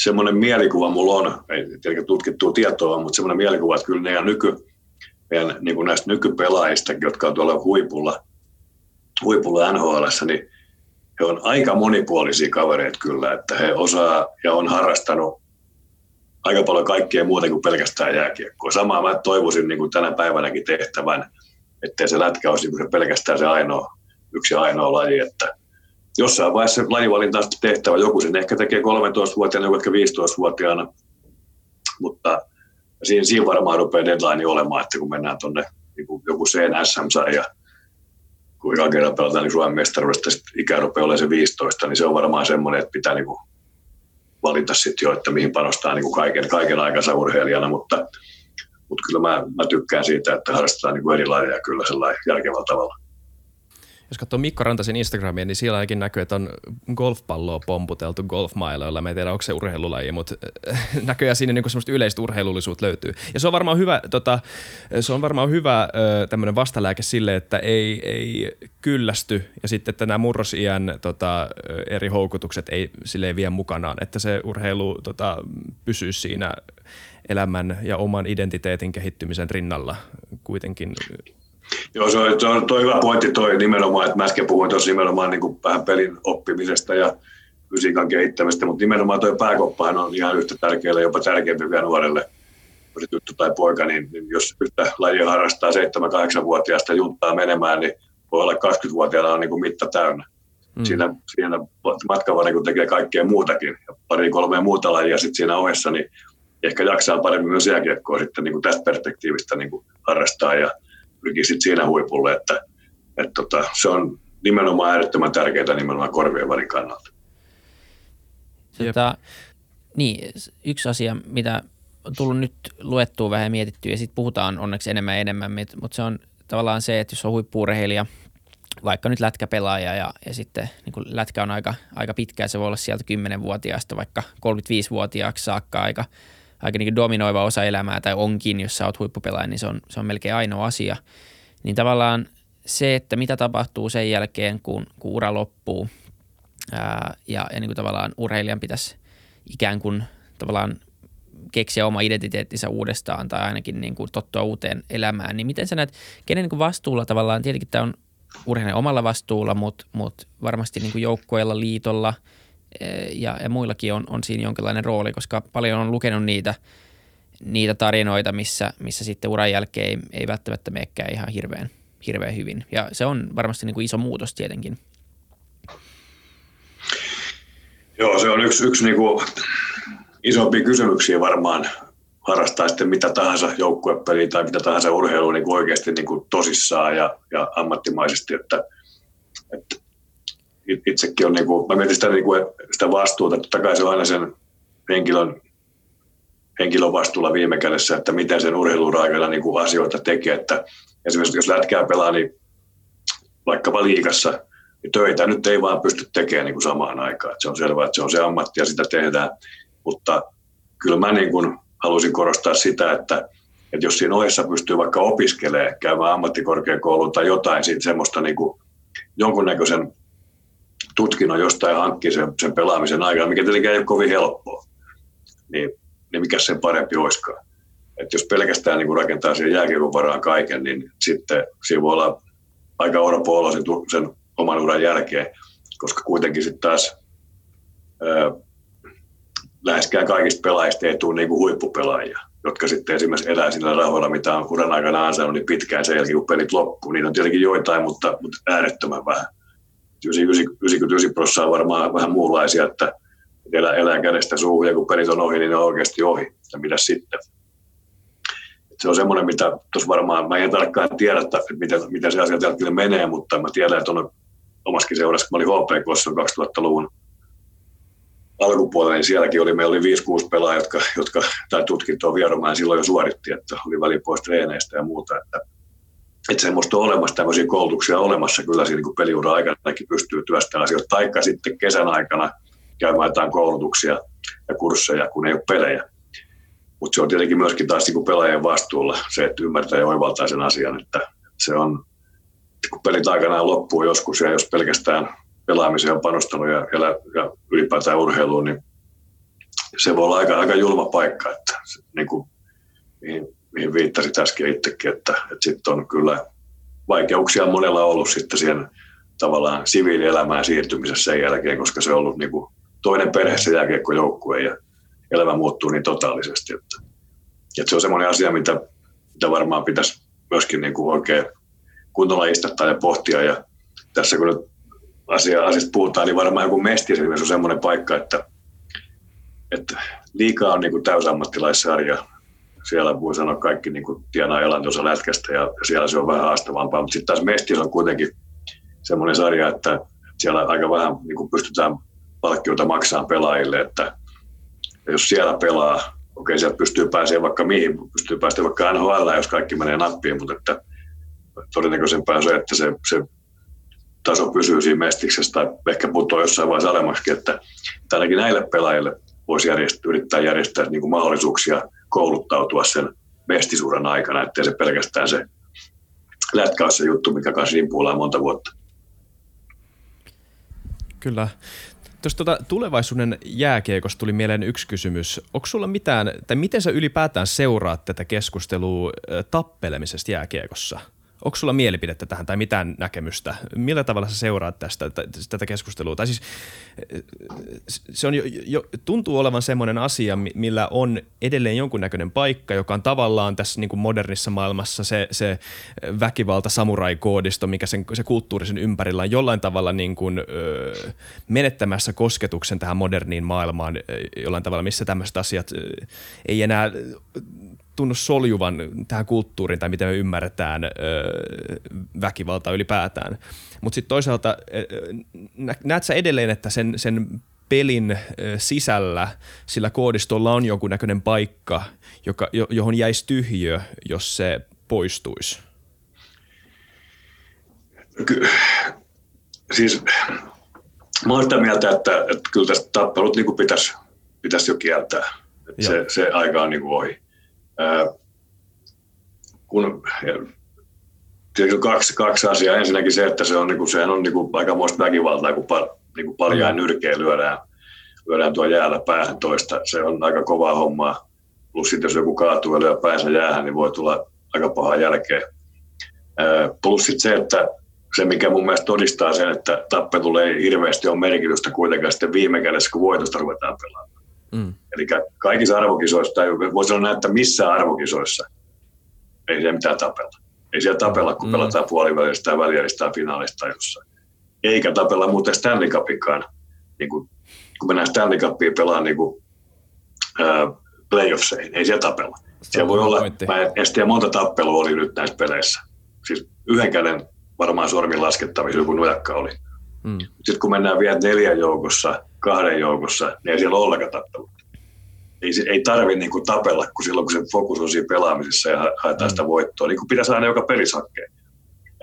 semmoinen mielikuva mulla on, ei tietenkään tutkittua tietoa, mutta semmoinen mielikuva, että kyllä meidän, nyky, meidän niin kuin näistä nykypelaajista, jotka on tuolla huipulla, huipulla N H L:ssä, niin he on aika monipuolisia kavereita kyllä, että he osaa ja on harrastanut aika paljon kaikkea muuta kuin pelkästään jääkiekkoa. Samaa mä toivoisin niin kuin tänä päivänäkin tehtävän, ettei se lätkä olisi niin se pelkästään se ainoa, yksi ainoa laji, että jossain vaiheessa lajivalintaan tehtävä joku sen ehkä tekee kolmetoistavuotiaana, joku ehkä viisitoistavuotiaana, mutta siinä, siinä varmaan rupeaa deadline olemaan, että kun mennään tuonne niin joku C N S M-sarja, kun ikä kerran pelataan niin Suomen mestaruudesta, ikä rupeaa olemaan se viisitoista, niin se on varmaan semmoinen, että pitää niin kuin valita sitten jo, että mihin panostaa niin kuin kaiken, kaiken aikansa urheilijana, mutta Mutta kyllä mä, mä tykkään siitä, että harrastetaan niin erilaisia kyllä sellainen järkevällä tavalla. Jos katsoo Mikko Rantasen Instagramia, niin siellä ainakin näkyy, että on golfpalloa pomputeltu golfmailoilla. Mä en tiedä, onko se urheilulaji, mutta näköjään siinä niin semmoista yleistä urheilullisuutta löytyy. Ja se on varmaan hyvä, tota, se on varmaan hyvä tämmöinen vastalääke sille, että ei, ei kyllästy. Ja sitten, että nämä murrosiän tota, eri houkutukset ei silleen vie mukanaan, että se urheilu tota, pysyisi siinä elämän ja oman identiteetin kehittymisen rinnalla kuitenkin. Joo, se on, se on toi hyvä pointti toi nimenomaan, että mä äsken puhuin tuossa nimenomaan niin kuin vähän pelin oppimisesta ja fysiikan kehittämisestä, mutta nimenomaan toi pääkoppahan on ihan yhtä tärkeä, jopa tärkeämpi vielä nuorelle, kun se tyttö tai poika, niin, niin jos yhtä lajia harrastaa seitsemän-kahdeksanvuotiaasta junttaa menemään, niin voi olla kaksikymmentävuotiaana on niin kuin mitta täynnä. Mm. Siinä, siinä matkan varrella, kun tekee kaikkea muutakin, ja pari kolmea muuta lajia sitten siinä ohessa, niin ehkä jaksaa paremmin myös jääkiekkoa sitten niin kuin tästä perspektiivistä niin kuin harrastaa ja pyrkii sitten siinä huipulle, että, että tota, se on nimenomaan äärettömän tärkeää nimenomaan korvien välin kannalta. Tota, niin, yksi asia, mitä on tullut nyt luettua vähän ja mietittyä ja sitten puhutaan onneksi enemmän enemmän, mutta se on tavallaan se, että jos on huippu-urheilija, vaikka nyt lätkäpelaaja ja, ja sitten niin kun lätkä on aika, aika pitkää, se voi olla sieltä kymmenvuotiaasta vaikka kolmekymmentäviisivuotiaaksi saakka aika aika niin kuin dominoiva osa elämää tai onkin, jos sä oot huippupelaaja, niin se on, se on melkein ainoa asia. Niin tavallaan se, että mitä tapahtuu sen jälkeen, kun, kun ura loppuu ää, ja, ja niin kuin tavallaan urheilijan pitäisi ikään kuin tavallaan keksiä oma identiteettinsä uudestaan tai ainakin niin kuin tottua uuteen elämään, niin miten sä näet, kenen niin kuin vastuulla tavallaan, tietenkin tämä on urheilijan omalla vastuulla, mutta, mutta varmasti niin kuin joukkueella, liitolla, Ja, ja muillakin on, on siinä jonkinlainen rooli, koska paljon on lukenut niitä, niitä tarinoita, missä, missä sitten uran jälkeen ei, ei välttämättä menekään ihan hirveän, hirveän hyvin. Ja se on varmasti niin kuin iso muutos tietenkin. Joo, se on yksi, yksi niin kuin isompia kysymyksiä varmaan harrastaa sitten mitä tahansa joukkuepeliä tai mitä tahansa urheilua niin oikeasti niin kuin tosissaan ja, ja ammattimaisesti. Että, että itsekin on, niin kuin, mä mietin sitä, niin kuin, sitä vastuuta, totta kai se on aina sen henkilön, henkilön vastuulla viime kädessä, että miten sen urheiluraikana niin kuin asioita tekee. Että esimerkiksi jos lätkää pelaa, niin vaikkapa liigassa, niin töitä nyt ei vaan pysty tekemään niin kuin samaan aikaan. Että se on selvää, että se on se ammatti ja sitä tehdään, mutta kyllä mä niin kuin haluaisin korostaa sitä, että, että jos siinä ohessa pystyy vaikka opiskelemaan, käymään ammattikorkeakouluun tai jotain siitä semmoista niin kuin jonkunnäköisen tutkinnon jostain hankkiin sen, sen pelaamisen aikana, mikä tietenkään ei ole kovin helppoa, niin, niin mikä sen parempi olisikaan. Että jos pelkästään niin kuin rakentaa siihen jääkiekon varaan kaiken, niin sitten siinä voi olla aika orpo olla sen, sen oman uran jälkeen, koska kuitenkin sitten taas öö, läheskään kaikista pelaajista ei tule niin kuin huippupelaajia, jotka sitten esimerkiksi elää sillä rahoilla, mitä on uran aikana ansainnut, niin pitkään sen jälkeen, kun pelit loppuu. Niitä on tietenkin joitain, mutta, mutta äärettömän vähän. yhdeksänkymmentäyhdeksän prosenttia on varmaan vähän muunlaisia, että elää, elää kädestä suuhun ja kun pelit on ohi, niin ne on oikeasti ohi. Ja mitä sitten? Se on semmoinen, mitä tuossa varmaan, mä en tarkkaan tiedä, että miten, miten se asia tällä menee, mutta mä tiedän, että on omassakin seurassa, kun mä olin H P K:ssa kaksituhattaluvun alkupuolella, niin sielläkin oli, meillä oli viisi kuusi pelaajia, jotka, jotka tai tutkintoa Vieromäen silloin jo suoritti, että oli väliin pois treeneistä ja muuta. Että, että semmoista on olemassa, tämmöisiä koulutuksia on olemassa, kyllä siinä niin peliuran aikanakin pystyy työstämään asioita, taikka sitten kesän aikana käymään jotain koulutuksia ja kursseja, kun ei ole pelejä. Mutta se on tietenkin myöskin taas niin kuin pelaajien vastuulla se, että ymmärtää ja oivaltaa sen asian, että se on, kun pelit aikanaan loppuu joskus ja jos pelkästään pelaamiseen on panostanut ja, ja ylipäätään urheiluun, niin se voi olla aika, aika julma paikka, että se, niin kuin, mihin, mihin viittasit äsken itsekin, että, että sitten on kyllä vaikeuksia monella ollut sitten siihen tavallaan siviilielämään siirtymisessä sen jälkeen, koska se on ollut niin kuin toinen perheessä jääkiekkojoukkue ja elämä muuttuu niin totaalisesti, että, että se on semmoinen asia, mitä, mitä varmaan pitäisi myöskin niin kuin oikein kunnolla istattaa ja pohtia. Ja tässä kun nyt asia, asiasta puhutaan, niin varmaan joku Mestis esimerkiksi on semmoinen paikka, että, että liikaa on niin kuin täysammattilaissarja. Siellä voi sanoa kaikki niin kuin tienaa elantonsa lätkästä ja siellä se on vähän haastavampaa, mutta sitten taas Mestis on kuitenkin semmoinen sarja, että siellä aika vähän niin kuin pystytään palkkiota maksamaan pelaajille, että ja jos siellä pelaa, okei okay, sieltä pystyy pääsemään vaikka mihin, pystyy päästä vaikka N H L, jos kaikki menee nappiin, mutta että todennäköisempää on se, että se, se taso pysyy siinä Mestiksessä tai ehkä putoaa jossain vaiheessa alemmaksi, että ainakin näille pelaajille voisi järjestää, yrittää järjestää niin kuin mahdollisuuksia kouluttautua sen Mestisuuran aikana, ettei se pelkästään se lätkä ole se juttu, mikä kanssa impuillaan monta vuotta. Kyllä. Tuossa tuota, tulevaisuuden jääkiekosta tuli mieleen yksi kysymys. Onko sulla mitään, tai miten sä ylipäätään seuraat tätä keskustelua tappelemisesta jääkiekossa? Onko sulla mielipidettä tähän tai mitään näkemystä? Millä tavalla sä seuraat tästä, tätä keskustelua? Tai siis se on jo, jo, tuntuu olevan semmoinen asia, millä on edelleen jonkunnäköinen paikka, joka on tavallaan tässä niin kuin modernissa maailmassa se, se väkivalta samurai-koodisto, mikä sen, se kulttuuri sen ympärillä on jollain tavalla niin kuin, ö, menettämässä kosketuksen tähän moderniin maailmaan jollain tavalla, missä tämmöiset asiat ö, ei enää tunnu soljuvan tähän kulttuuriin tai miten me ymmärretään väkivaltaa ylipäätään. Mutta sitten toisaalta näet sä edelleen, että sen, sen pelin sisällä sillä koodistolla on jonkunnäköinen paikka, joka, johon jäisi tyhjö, jos se poistuisi? Ky- siis mä oon sitä mieltä, että, että kyllä tästä tappelut niin pitäisi pitäis jo kieltää. Se, se aika on niin ohi. Kun, kaksi, kaksi asiaa. Ensinnäkin se, että se on, niinku, sehän on niinku, aikamoista väkivaltaa, kun pal, niinku, paljaa nyrkeä lyödään, lyödään tuo jäällä päähän toista. Se on aika kovaa hommaa. Plus sitten jos joku kaatuu ja lyö päänsä jäähän, niin voi tulla aika pahaa jälkeen. Plus sitten se, että se mikä mun mielestä todistaa sen, että tappelulle ei hirveästi ole merkitystä kuitenkaan sitten viime kädessä, kun voitosta ruvetaan pelaamaan. Mm. Eli kaikissa arvokisoissa, tai voi sanoa näin, että missään arvokisoissa ei siellä mitään tapella. Ei siellä tapella, kun mm. pelataan puolivälistä tai välieristä tai finaalista jossain. Eikä tapella muuten Stanley Cupikaan. Niin kun, kun mennään Stanley Cupia pelaamaan niin kun, ää, playoffseihin, ei siellä tapella. Siellä voi olla, mä en tiedä monta tappelua oli nyt näissä peleissä. Siis yhden käden varmaan sormin laskettavissa, kun nujakka oli. Mm. Sitten kun mennään vielä neljän joukossa, kahden joukossa, niin ei siellä ole ollenkaan tappelua. Ei, ei tarvitse niinku tapella, kun silloin kun se fokus on siinä pelaamisessa ja haetaan mm. sitä voittoa. Niin kuin pitäisi aina joka pelissä hakea.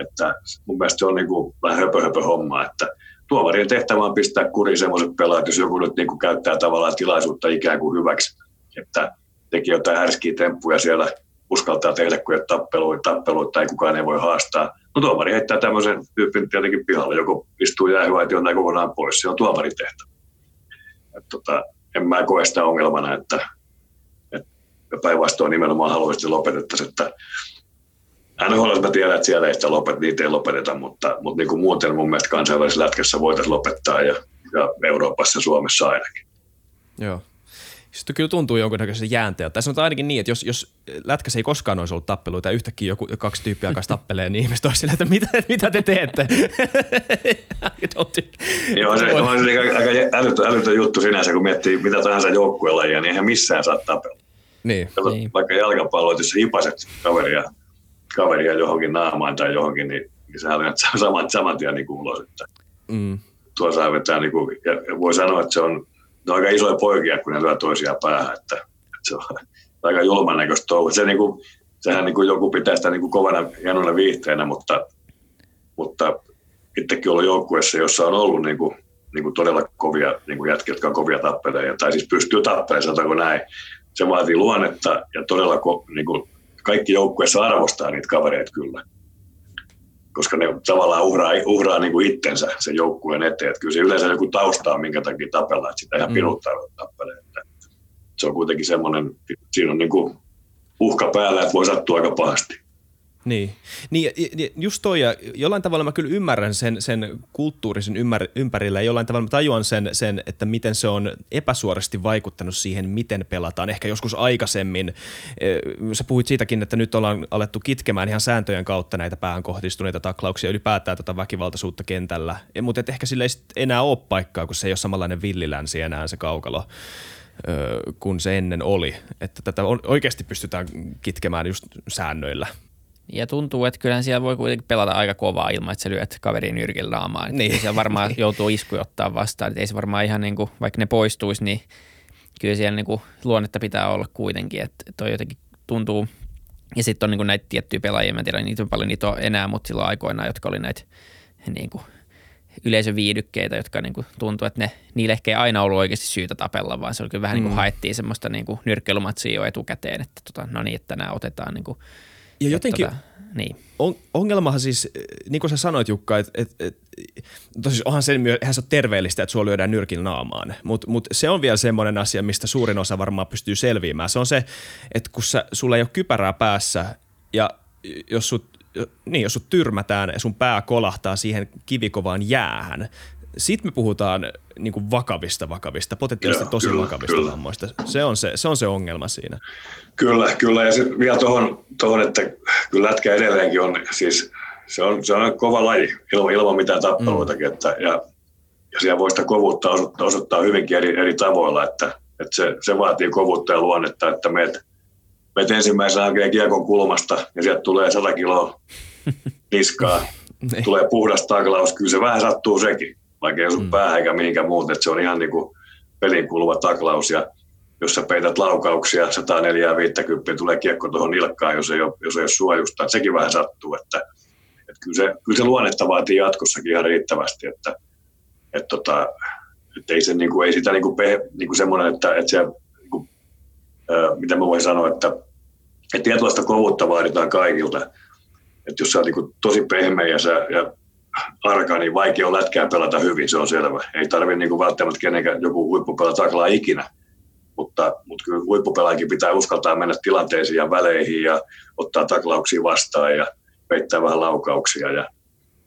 Että mun mielestä se on niinku vähän höpö, höpö hommaa, että tuomarien tehtävä on pistää kuriin semmoiset pelaat, jos joku nyt niinku käyttää tavallaan tilaisuutta ikään kuin hyväksi, että teki jotain härskiä temppuja siellä, uskaltaa tehdä, kun ei tappeluita, tappeluita tai kukaan ei voi haastaa. No tuomari heittää tämmöisen tyypin tietenkin pihalle, joko istuu jäähyvaitioon tai kokonaan pois, se on tuomarin tehtävä. Et tota, en mä koe sitä ongelmana, että et päinvastoin nimenomaan haluaisi lopetettaisiin, että N H L mä tiedän, että siellä ei sitä lopeteta, niitä ei lopeteta, mutta, mutta niin kuin muuten mun mielestä kansainvälisessä lätkässä voitaisiin lopettaa ja, ja Euroopassa ja Suomessa ainakin. Joo. Sitten kyllä tuntuu jonkinnäköisesti jäänteeltä. Tai sanotaan ainakin niin, että jos, jos lätkässä ei koskaan olisi ollut tappeluita ja yhtäkkiä joku, kaksi tyyppiä alkaisi tappeleen, niin ihmiset olisivat sillä, että mitä, mitä te teette? Joo, se on aika älytön, älytön juttu sinänsä, kun miettii mitä tahansa joukkuelajia, niin eihän missään saa tapella. Niin. Kato, niin. Vaikka jalkapalloit, jos hipaset kaveria, kaveria johonkin naamaan tai johonkin, niin, niin sä löydät saman, saman tien niin kuin ulos. Mm. Tuo saa vetää, niin kuin, ja voi sanoa, että se on... Ne on aika isoja poikia, kun ne lyö toisiaan päähän, että, että se on aika julman näköistä touhu. Se, niin kuin, sehän niin kuin joku pitää sitä niin kuin kovana, hienona viihteenä, mutta, mutta itsekin ollut joukkueessa, jossa on ollut niin kuin, niin kuin todella kovia niin kuin jätkiä, jotka on kovia tappeleja, tai siis pystyy tappelemaan, sanotaanko näin. Se vaatii luonnetta ja todella ko- niin kuin kaikki joukkueessa arvostaa niitä kavereita kyllä, koska ne tavallaan uhraa, uhraa niin kuin itsensä sen joukkueen eteen. Että kyllä se yleensä joku taustaa, minkä takia tapellaan, että sitä ihan piruuttaa tappelee. Että se on kuitenkin semmoinen, siinä on niin kuin uhka päällä, että voi sattua aika pahasti. Niin, niin just toi, ja jollain tavalla mä kyllä ymmärrän sen, sen kulttuurisen ymmär, ympärillä, ja jollain tavalla mä tajuan sen, sen, että miten se on epäsuorasti vaikuttanut siihen, miten pelataan. Ehkä joskus aikaisemmin, sä puhuit siitäkin, että nyt ollaan alettu kitkemään ihan sääntöjen kautta näitä päähän kohdistuneita taklauksia, ylipäätään tätä väkivaltaisuutta kentällä, mutta ehkä sillä ei enää ole paikkaa, kun se ei ole samanlainen villilänsi enää se kaukalo. Kun se ennen oli, että tätä oikeasti pystytään kitkemään just säännöillä. Ja tuntuu, että kyllähän siellä voi kuitenkin pelata aika kovaa ilman, että sä lyöt kaverin nyrkin naamaan. Niin. Siellä varmaan joutuu iskuja ottaa vastaan. Et ei se varmaan ihan niin kuin, vaikka ne poistuisi, niin kyllä siellä niin kuin luonnetta pitää olla kuitenkin. Että toi jotenkin tuntuu. Ja sitten on niin kuin näitä tiettyjä pelaajia, mä en tiedä niitä paljon niitä on enää, mutta silloin aikoinaan, jotka oli näitä niin kuin yleisöviidykkeitä, jotka niin kuin tuntuu, että ne, niille ehkä ei aina ollut oikeasti syytä tapella, vaan se oli kyllä vähän mm. niin kuin haettiin semmoista niin kuin nyrkkeilymatsia jo etukäteen, että tota, no niin, että nämä otetaan niin kuin ja jotenkin tota, niin. on, ongelmahan siis, niin kuin sä sanoit Jukka, että et, et, siis onhan sen myö, eihän se ole terveellistä, että sua lyödään nyrkin naamaan, mutta mut se on vielä semmoinen asia, mistä suurin osa varmaan pystyy selviämään. Se on se, että kun sä, sulla ei ole kypärää päässä ja jos sut, niin, jos sut tyrmätään ja sun pää kolahtaa siihen kivikovaan jäähän, sitten me puhutaan niin kuin vakavista, vakavista, potentiaalisesti tosi kyllä, vakavista kyllä. vammoista. Se on se, se on se ongelma siinä. Kyllä, kyllä. Ja sitten vielä tuohon, että kyllä lätkä edelleenkin on, siis se on, se on kova laji ilman, ilman mitään tappeluitakin. Mm. Että, ja, ja siellä voi sitä kovuutta osoittaa, osoittaa hyvinkin eri, eri tavoilla, että, että se, se vaatii kovuutta ja luonnetta, että meet, meet ensimmäisenä oikein kiekon kulmasta ja sieltä tulee sata kiloa niskaa, tulee puhdas taklaus, kyllä se vähän sattuu sekin. Vaikka ei ole sun mm. päähän eikä mihinkään muuta, että se on ihan niin kuin pelin kuuluva taklaus ja jos sä peität laukauksia, sata neljäkymmentä tulee kiekko tuohon nilkkaan, jos ei ole, jos ei ole suojusta, että sekin vähän sattuu, että, että kyllä, se, kyllä se luonnetta vaatii jatkossakin ihan riittävästi, että, että, tota, että ei, se, niin kuin, ei sitä niin kuin, niin kuin semmoinen, että, että se, niin kuin, ää, mitä mä voin sanoa, että, että tietynlaista kovuutta vaaditaan kaikilta, että jos sä oot niin kuin tosi pehmeä ja sä ja, arka, niin vaikea on lätkää pelata hyvin, se on selvä. Ei tarvitse niin välttämättä kenenkään joku huippupelaa taklaa ikinä, mutta, mutta kyllä huippupelaajakin pitää uskaltaa mennä tilanteisiin ja väleihin ja ottaa taklauksia vastaan ja peittää vähän laukauksia. Ja,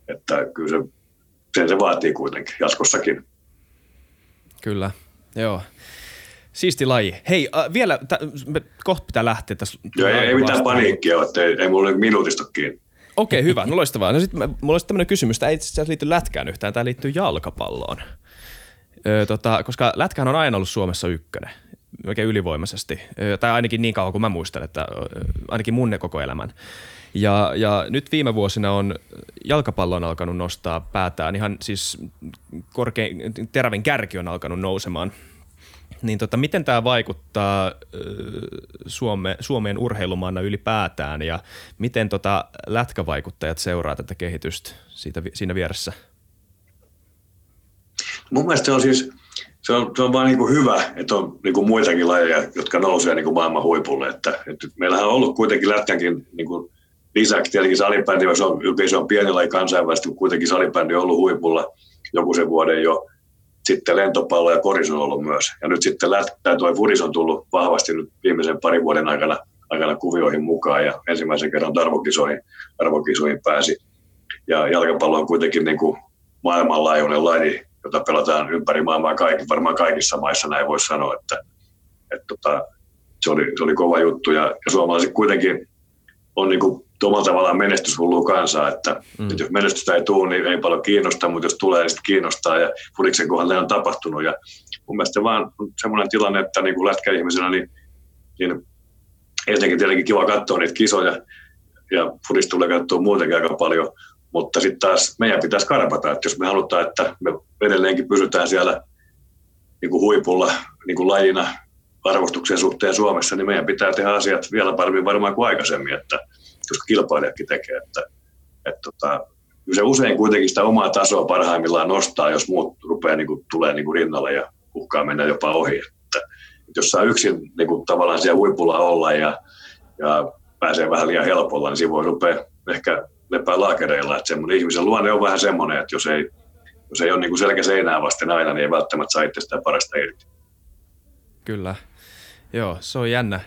että kyllä se, sen se vaatii kuitenkin jatkossakin. Kyllä, joo. Siisti laji. Hei, äh, vielä, t- me kohta pitää lähteä tässä. Joo, ei, ei mitään paniikkia ole, ei, ei mulla ole minuutista kiinni. Okei, hyvä. No loistavaa. No sitten mulla olisi tämmöinen kysymys. Tämä ei itse asiassa liity lätkään yhtään. Tämä liittyy jalkapalloon. Öö, tota, koska lätkähän on aina ollut Suomessa ykkönen. oikein ylivoimaisesti, tai ainakin niin kauan kuin mä muistelen, että ainakin mun koko elämän. Ja, ja nyt viime vuosina on jalkapallon alkanut nostaa päätään, ihan siis korkein, terävin kärki on alkanut nousemaan. Niin tota, miten tämä vaikuttaa Suome, Suomeen urheilumaana ylipäätään ja miten tota lätkävaikuttajat seuraa tätä kehitystä siitä, siinä vieressä? Mun mielestä se on siis, se on, se on vaan niin kuin hyvä, että on niin kuin muitakin lajeja, jotka nousee niin kuin maailman huipulle. Että, että meillähän on ollut kuitenkin lätkänkin niin kuin lisäksi tietenkin salibändi, jos on, se on pieni laji kansainvälisesti, mutta kuitenkin salibändi on ollut huipulla joku sen vuoden jo. Sitten lentopallo ja koris on ollut myös. Ja nyt sitten lätkää tuo futis on tullut vahvasti nyt viimeisen parin vuoden aikana, aikana kuvioihin mukaan ja ensimmäisen kerran arvokisoihin, arvokisoihin pääsi. Ja jalkapallo on kuitenkin niin kuin maailmanlaajuinen laji, jota pelataan ympäri maailmaa kaikki, varmaan kaikissa maissa, näin voisi sanoa, että, että tota, se, oli, se oli kova juttu. Ja, ja suomalaiset kuitenkin on niin kuin omalla tavallaan menestyshullua kansaa, että mm. jos menestystä ei tule, niin ei paljon kiinnosta, mutta jos tulee, niin sitten kiinnostaa ja futiksen kohdalla on tapahtunut. Ja mun mielestä vaan semmoinen tilanne, että niin kuin lätkäihmisenä, niin, niin ensinnäkin tietenkin kiva katsoa niitä kisoja ja futis tulee katsoa muutenkin aika paljon, mutta sitten taas meidän pitäisi karpata, että jos me halutaan, että me edelleenkin pysytään siellä niin kuin huipulla niin kuin lajina arvostuksen suhteen Suomessa, niin meidän pitää tehdä asiat vielä paremmin varmaan kuin aikaisemmin, että koska kilpailijatkin tekee, että, että tota, se usein kuitenkin sitä omaa tasoa parhaimmillaan nostaa, jos muut rupeaa niin kuin, tulee niin kuin rinnalle ja uhkaa mennä jopa ohi. Että, että jos saa yksin niin kuin, tavallaan siellä huipulla olla ja, ja pääsee vähän liian helpolla, niin siinä voi rupeaa ehkä lepää laakereilla. Että semmoinen ihmisen luonne on vähän semmoinen, että jos ei, jos ei ole niin kuin selkä seinää vasten aina, niin ei välttämättä saa itse sitä parasta irti. Kyllä. Joo, se on jännä.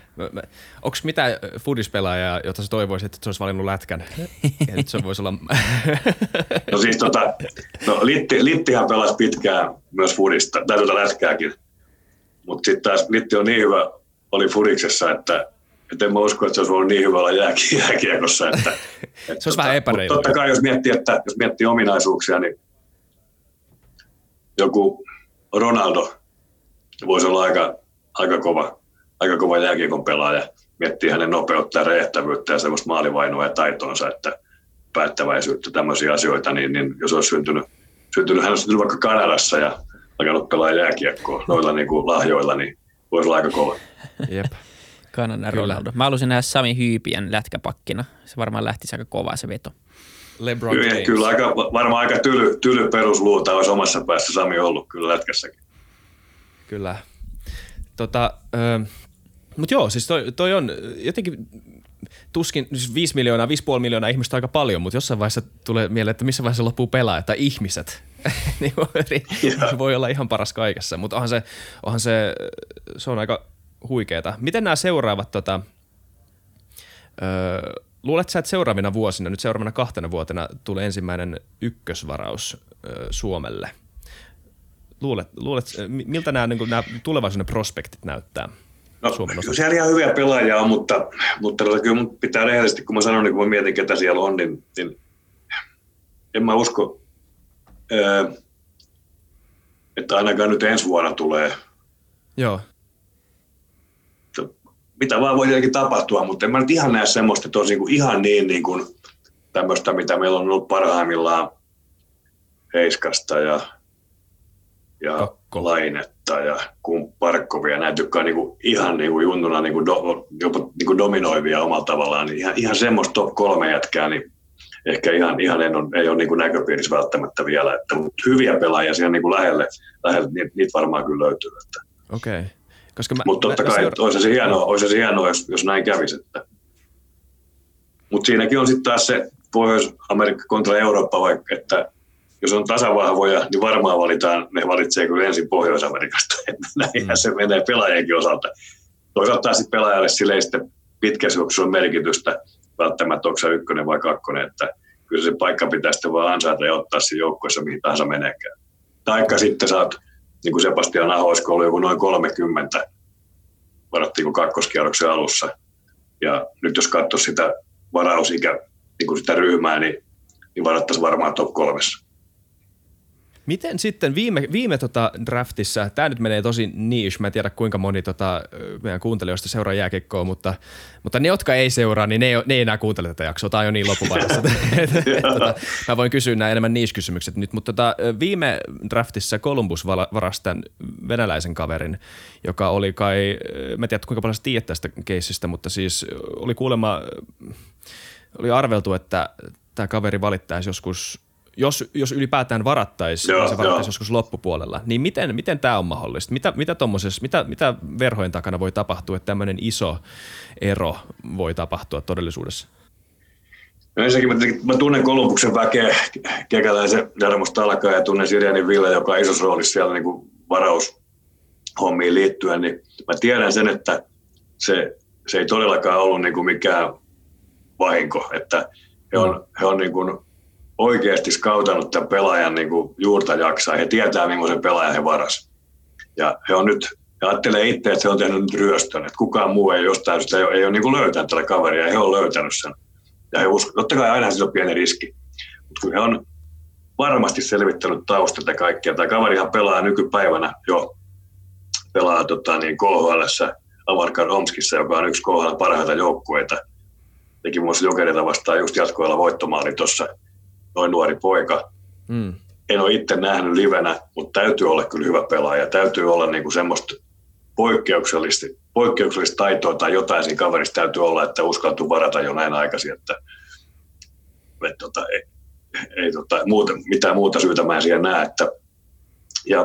Onko mitään fudispelaajaa, jota sä toivoisit, että se olisi valinnut lätkän? Nyt se voisi olla... No siis tota, no Litti, Littihän pelasi pitkään myös fudista, tai tuota lätkääkin. Mutta sitten taas Litti on niin hyvä, oli fudiksessa, että et en mä usko, että se olisi ollut niin hyvällä jääk- jääkiekossa. Että, et se olisi tota, vähän epäreilu. Totta kai jos miettii, että, jos miettii ominaisuuksia, niin joku Ronaldo voisi olla aika, aika kova. Aika kova jääkiekon pelaaja, miettii hänen nopeutta ja räjähtävyyttä ja semmoista maalivainoa ja taitonsa, että päättäväisyyttä, tämmöisiä asioita, niin, niin jos olisi syntynyt, syntynyt, hän olisi syntynyt vaikka Kanadassa ja alkanut pelaa jääkiekkoa noilla niin kuin lahjoilla, niin voisi olla aika kova. Jep. Kanadan Ronaldo. Mä halusin nähdä Sami Hyypien lätkäpakkina. Se varmaan lähtisi aika kovaa se veto. LeBron kyllä, kyllä aika, varmaan aika tyly, tyly perusluuta olisi omassa päässä Sami ollut kyllä lätkässäkin. Kyllä. Tota... Ö... Mutta joo, siis toi, toi on jotenkin tuskin siis viisi miljoonaa, viisi pilkku viisi miljoonaa ihmistä aika paljon, mutta jossain vaiheessa tulee mieleen, että missä vaiheessa loppuu pelaa, että ihmiset niin voi olla ihan paras kaikessa, mutta onhan se, onhan se, se on aika huikeeta. Miten nämä seuraavat, tota, ö, luulet sä, että seuraavina vuosina, nyt seuraavana kahtena vuotena tulee ensimmäinen ykkösvaraus ö, Suomelle? Luulet, luulet miltä nämä, niin kuin, nämä tulevaisuuden prospektit näyttää? No, siellä ihan hyviä pelaajia on, mutta, mutta kyllä mun pitää rehellisesti, kun mä sanon, niin kun mä mietin, ketä siellä on, niin, niin en mä usko, että ainakaan nyt ensi vuonna tulee. Joo. Mitä vaan voi tietenkin tapahtua, mutta en mä nyt ihan näe semmoista, että olisi ihan niin, niin kuin tämmöistä, mitä meillä on ollut parhaimmillaan Heiskasta ja, ja Kakko Lainetta ja Kumparko ja näitä, jotka on niinku ihan niinku juntuna niinku do, jopa niinku dominoivia omalla tavallaan, niin ihan, ihan semmoista top kolme jätkää, niin ehkä ihan, ihan en on, ei ole niinku näköpiirissä välttämättä vielä, että, mutta hyviä pelaajia siihen niinku lähelle, lähelle niitä niit varmaan kyllä löytyy. Okei. Okay. Mutta totta mä, kai, seura- olisi se hienoa, olisi se hienoa jos, jos näin kävisi. Mutta siinäkin on sitten taas se Pohjois-Amerikka kontra Eurooppa, vaikka, että jos on tasavahvoja, niin varmaan valitaan, ne valitsee kyllä ensin Pohjois-Amerikasta. Näinhän mm. se menee pelaajienkin osalta. Toisaalta sitten pelaajalle sille ei sitten pitkässä on merkitystä, välttämättä onko se ykkönen vai kakkonen, että kyllä se paikka pitää sitten vaan ansaita ja ottaa siinä joukkoissa mihin tahansa meneekään. Taikka sitten saat, niin kuin Sebastian Aho, olisiko ollut joku noin kolmekymmentä, varattiin kakkoskierroksen alussa. Ja nyt jos katsoisi sitä varausikä, niin kuin sitä ryhmää, niin, niin varattaisiin varmaan top kolmessa. Miten sitten viime, viime tota draftissa, tämä nyt menee tosi niche, mä en tiedä kuinka moni tota meidän kuuntelijoista seuraa jääkiekkoa, mutta, mutta ne, jotka ei seuraa, niin ne ei, ne ei enää kuuntele tätä jaksoa. Tämä on jo niin loppuvaiheessa. tota, mä voin kysyä nämä enemmän niche-kysymykset nyt, mutta tota, viime draftissa Kolumbus varasi tämän venäläisen kaverin, joka oli kai, mä en tiedä kuinka paljon sä tiedät tästä keissistä, mutta siis oli kuulemma, oli arveltu, että tämä kaveri valittaisi joskus, jos, jos ylipäätään varattaisi, joo, se varattaisi joskus loppupuolella, niin miten, miten tämä on mahdollista? Mitä, mitä, mitä, mitä verhojen takana voi tapahtua, että tämmöinen iso ero voi tapahtua todellisuudessa? No ensinnäkin mä, mä tunnen Kolumbuksen väkeä, kekäläisen Jarmusta alkaa ja tunnen Sirjanin Ville, joka on isossa roolissa siellä niin kuin varaushommiin liittyen, niin mä tiedän sen, että se, se ei todellakaan ollut niin kuin mikään vahinko, että he on, mm. he on niin kuin oikeasti skautannut tämän pelaajan niin kuin juurta jaksaa. He tietää, millaisen pelaajan he varasi. Ja he on nyt, he ajattelee itse, että he on tehnyt nyt ryöstön, että kukaan muu ei jostain sitä, ei ole niin kuin löytänyt tällä kaveria, ja he on löytänyt sen. Ja he usko, totta kai aina sillä on pieni riski, mutta kun he on varmasti selvittänyt taustat ja kaikkea, tämä kaverihan pelaa nykypäivänä jo, pelaa tota, niin K H L:ssä, Avarkar Omskissa, joka on yksi K H L:n parhaita joukkueita. Teki muun muassa Jokereita vastaan just jatkoilla voittomaali tuossa, noin nuori poika. Mm. En ole itse nähnyt livenä, mutta täytyy olla kyllä hyvä pelaaja. Täytyy olla niinku semmoista poikkeuksellista, poikkeuksellista taitoa tai jotain siinä kaverissa täytyy olla, että uskaltuu varata jo näin aikaisin. Että, et, tota, ei, ei, tota, muuta, mitään muuta syytä mä en siihen näe. Että, ja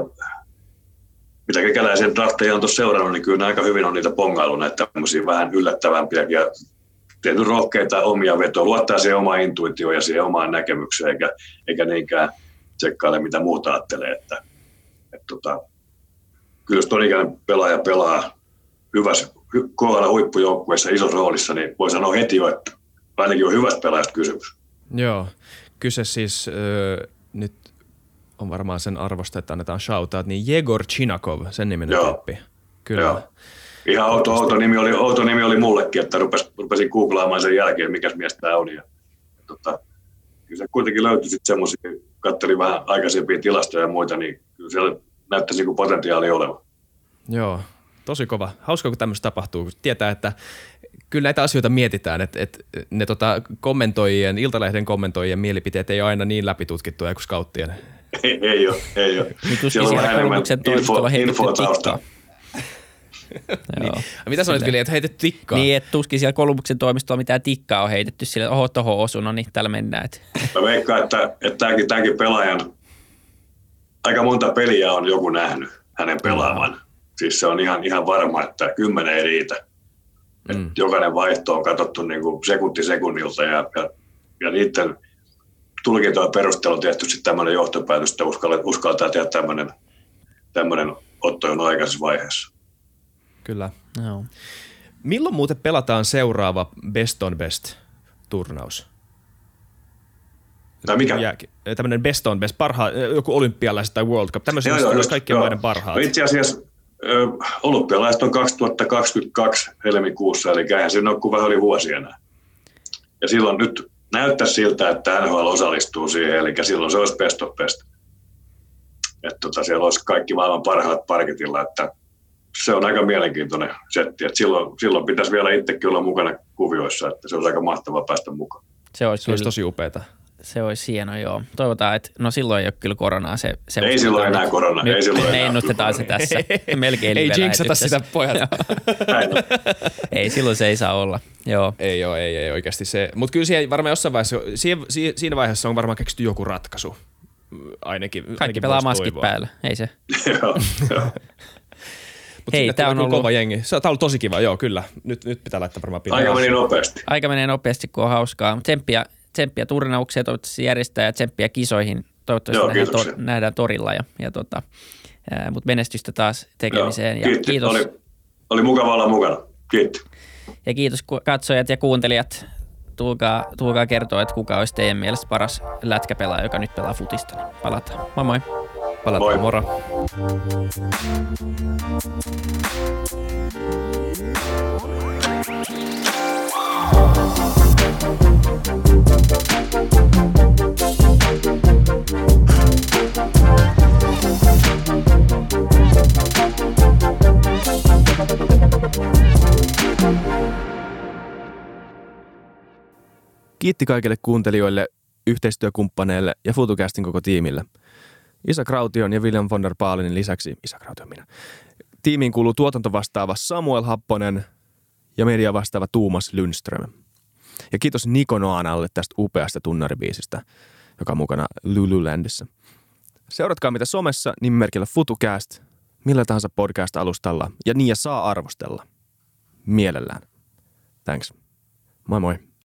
mitä kekäläisen drafteja on tuossa seurannut, niin kyllä aika hyvin on niitä pongailu näitä tämmöisiä vähän yllättävämpiäkin. Tietysti rohkeita omia vetoja, luottaa siihen omaan intuitioon ja siihen omaan näkemykseen, eikä, eikä niinkään tsekkaile, mitä muuta ajattelee. Että, et tota, kyllä jos ton ikäinen pelaaja pelaa hyvässä, kohdalla huippujoukkueessa isossa roolissa, niin voi sanoa heti jo, että ainakin on hyvästä pelaajasta kysymys. Joo, kyse siis öö, nyt on varmaan sen arvosta, että annetaan shoutout, niin Jegor Chinakov, sen niminen tyyppi. Kyllä. Joo. Ihan outo, outo, nimi oli, outo nimi oli mullekin, että rupes, rupesin googlaamaan sen jälkeen, mikäs mies tämä on. Ja, tota, kyllä se kuitenkin löytyi sitten semmoisia, katselin vähän aikaisempia tilastoja ja muita, niin kyllä siellä näyttäisi kuin potentiaalia olevan. Joo, tosi kova. Hauska, kun tämmöistä tapahtuu, kun tietää, että kyllä näitä asioita mietitään, että, että ne tota kommentoijien, Iltalehden kommentoijien mielipiteet ei ole aina niin läpitutkittuja kuin scouttien. Ei, ei ole, ei ole. Siellä on vähän enemmän info, infoa taustaa. Niin. Mitä sanoit kyllä, että heitetty tikkaa? Niin, että tuskin siellä Kolumbuksen toimistolla mitään tikkaa on heitetty sille, että oho, tohon osu, no niin, täällä mennään. Mä veikkaan, että, että tämänkin pelaajan, aika monta peliä on joku nähnyt hänen pelaavan. Mm. Siis se on ihan, ihan varma, että kymmenen ei riitä. Mm. Et jokainen vaihto on katsottu niin kuin sekunti sekunnilta ja, ja, ja niiden tulkintojen perusteella on tehty sitten tämmöinen johtopäätös, että uskaltaa tehdä tämmöinen, tämmöinen otto jo aikaisessa vaiheessa. Kyllä. No. Milloin muuten pelataan seuraava Best on Best-turnaus? Tai mikä? Ja, tämmöinen Best on Best, parhaat, joku olympialaiset tai World Cup, tämmöisiä olisi kaikkien joo. maiden parhaat. No itse asiassa ö, olympialaiset on kaksituhattakaksikymmentäkaksi helmikuussa, eli eihän siinä ole kuin vähän oli vuosi enää. Ja silloin nyt näyttää siltä, että N H L osallistuu siihen, eli silloin se olisi Best on Best. Että tota, siellä olisi kaikki maailman parhaat parketilla, että se on aika mielenkiintoinen setti, että silloin, silloin pitäisi vielä itsekin olla mukana kuvioissa, että se olisi aika mahtavaa päästä mukaan. Se olisi, se olisi tosi upeata. Se olisi hieno, joo. Toivotaan, että no silloin ei ole kyllä koronaa. Se, se ei silloin enää koronaa. Me, me enää ennustetaan se tässä. Melkein ei jinksata sitä, pojat. Ei, silloin se ei saa olla. Joo. Ei ole, ei, ei oikeasti se. Mutta kyllä siihen varmaan jossain vaiheessa, siihen, siinä vaiheessa on varmaan keksitty joku ratkaisu. Ainakin, Kaikki ainakin pelaa maskit toivoa. Päällä, ei se. Joo, joo. Mut hei, tämä on ollut kova jengi. Se on ollut tosi kiva, joo, kyllä. Nyt, nyt pitää laittaa varmaan pieniä. Aika meni nopeasti. Aika menee nopeasti, kun on hauskaa. Tsemppiä, tsemppiä turnauksia toivottavasti järjestää ja tsemppiä kisoihin. Toivottavasti joo, nähdään, tor, nähdään torilla. Ja, ja tota, ää, mut menestystä taas tekemiseen. Joo, ja kiitti. Kiitos. Oli, oli mukava olla mukana. Kiitti. Ja kiitos katsojat ja kuuntelijat. Tulkaa, tulkaa kertoa, että kuka olisi teidän mielestä paras lätkäpelaaja, joka nyt pelaa futista. Palataan. Moi moi. Palataan, moro. Moi. Kiitti kaikille kuuntelijoille, yhteistyökumppaneille ja Futucastin koko tiimille. Isa Kraution ja William von der Baalinin lisäksi, Isa Kraution minä, tiimiin kuuluu tuotantovastaava Samuel Happonen ja media vastaava Tuomas Lundström. Ja kiitos Niko Noanalle tästä upeasta tunnaribiisistä, joka on mukana Lululandissä. Seuratkaa mitä somessa nimimerkillä Futucast, millä tahansa podcast-alustalla, ja niin ja saa arvostella. Mielellään. Thanks. Moi moi.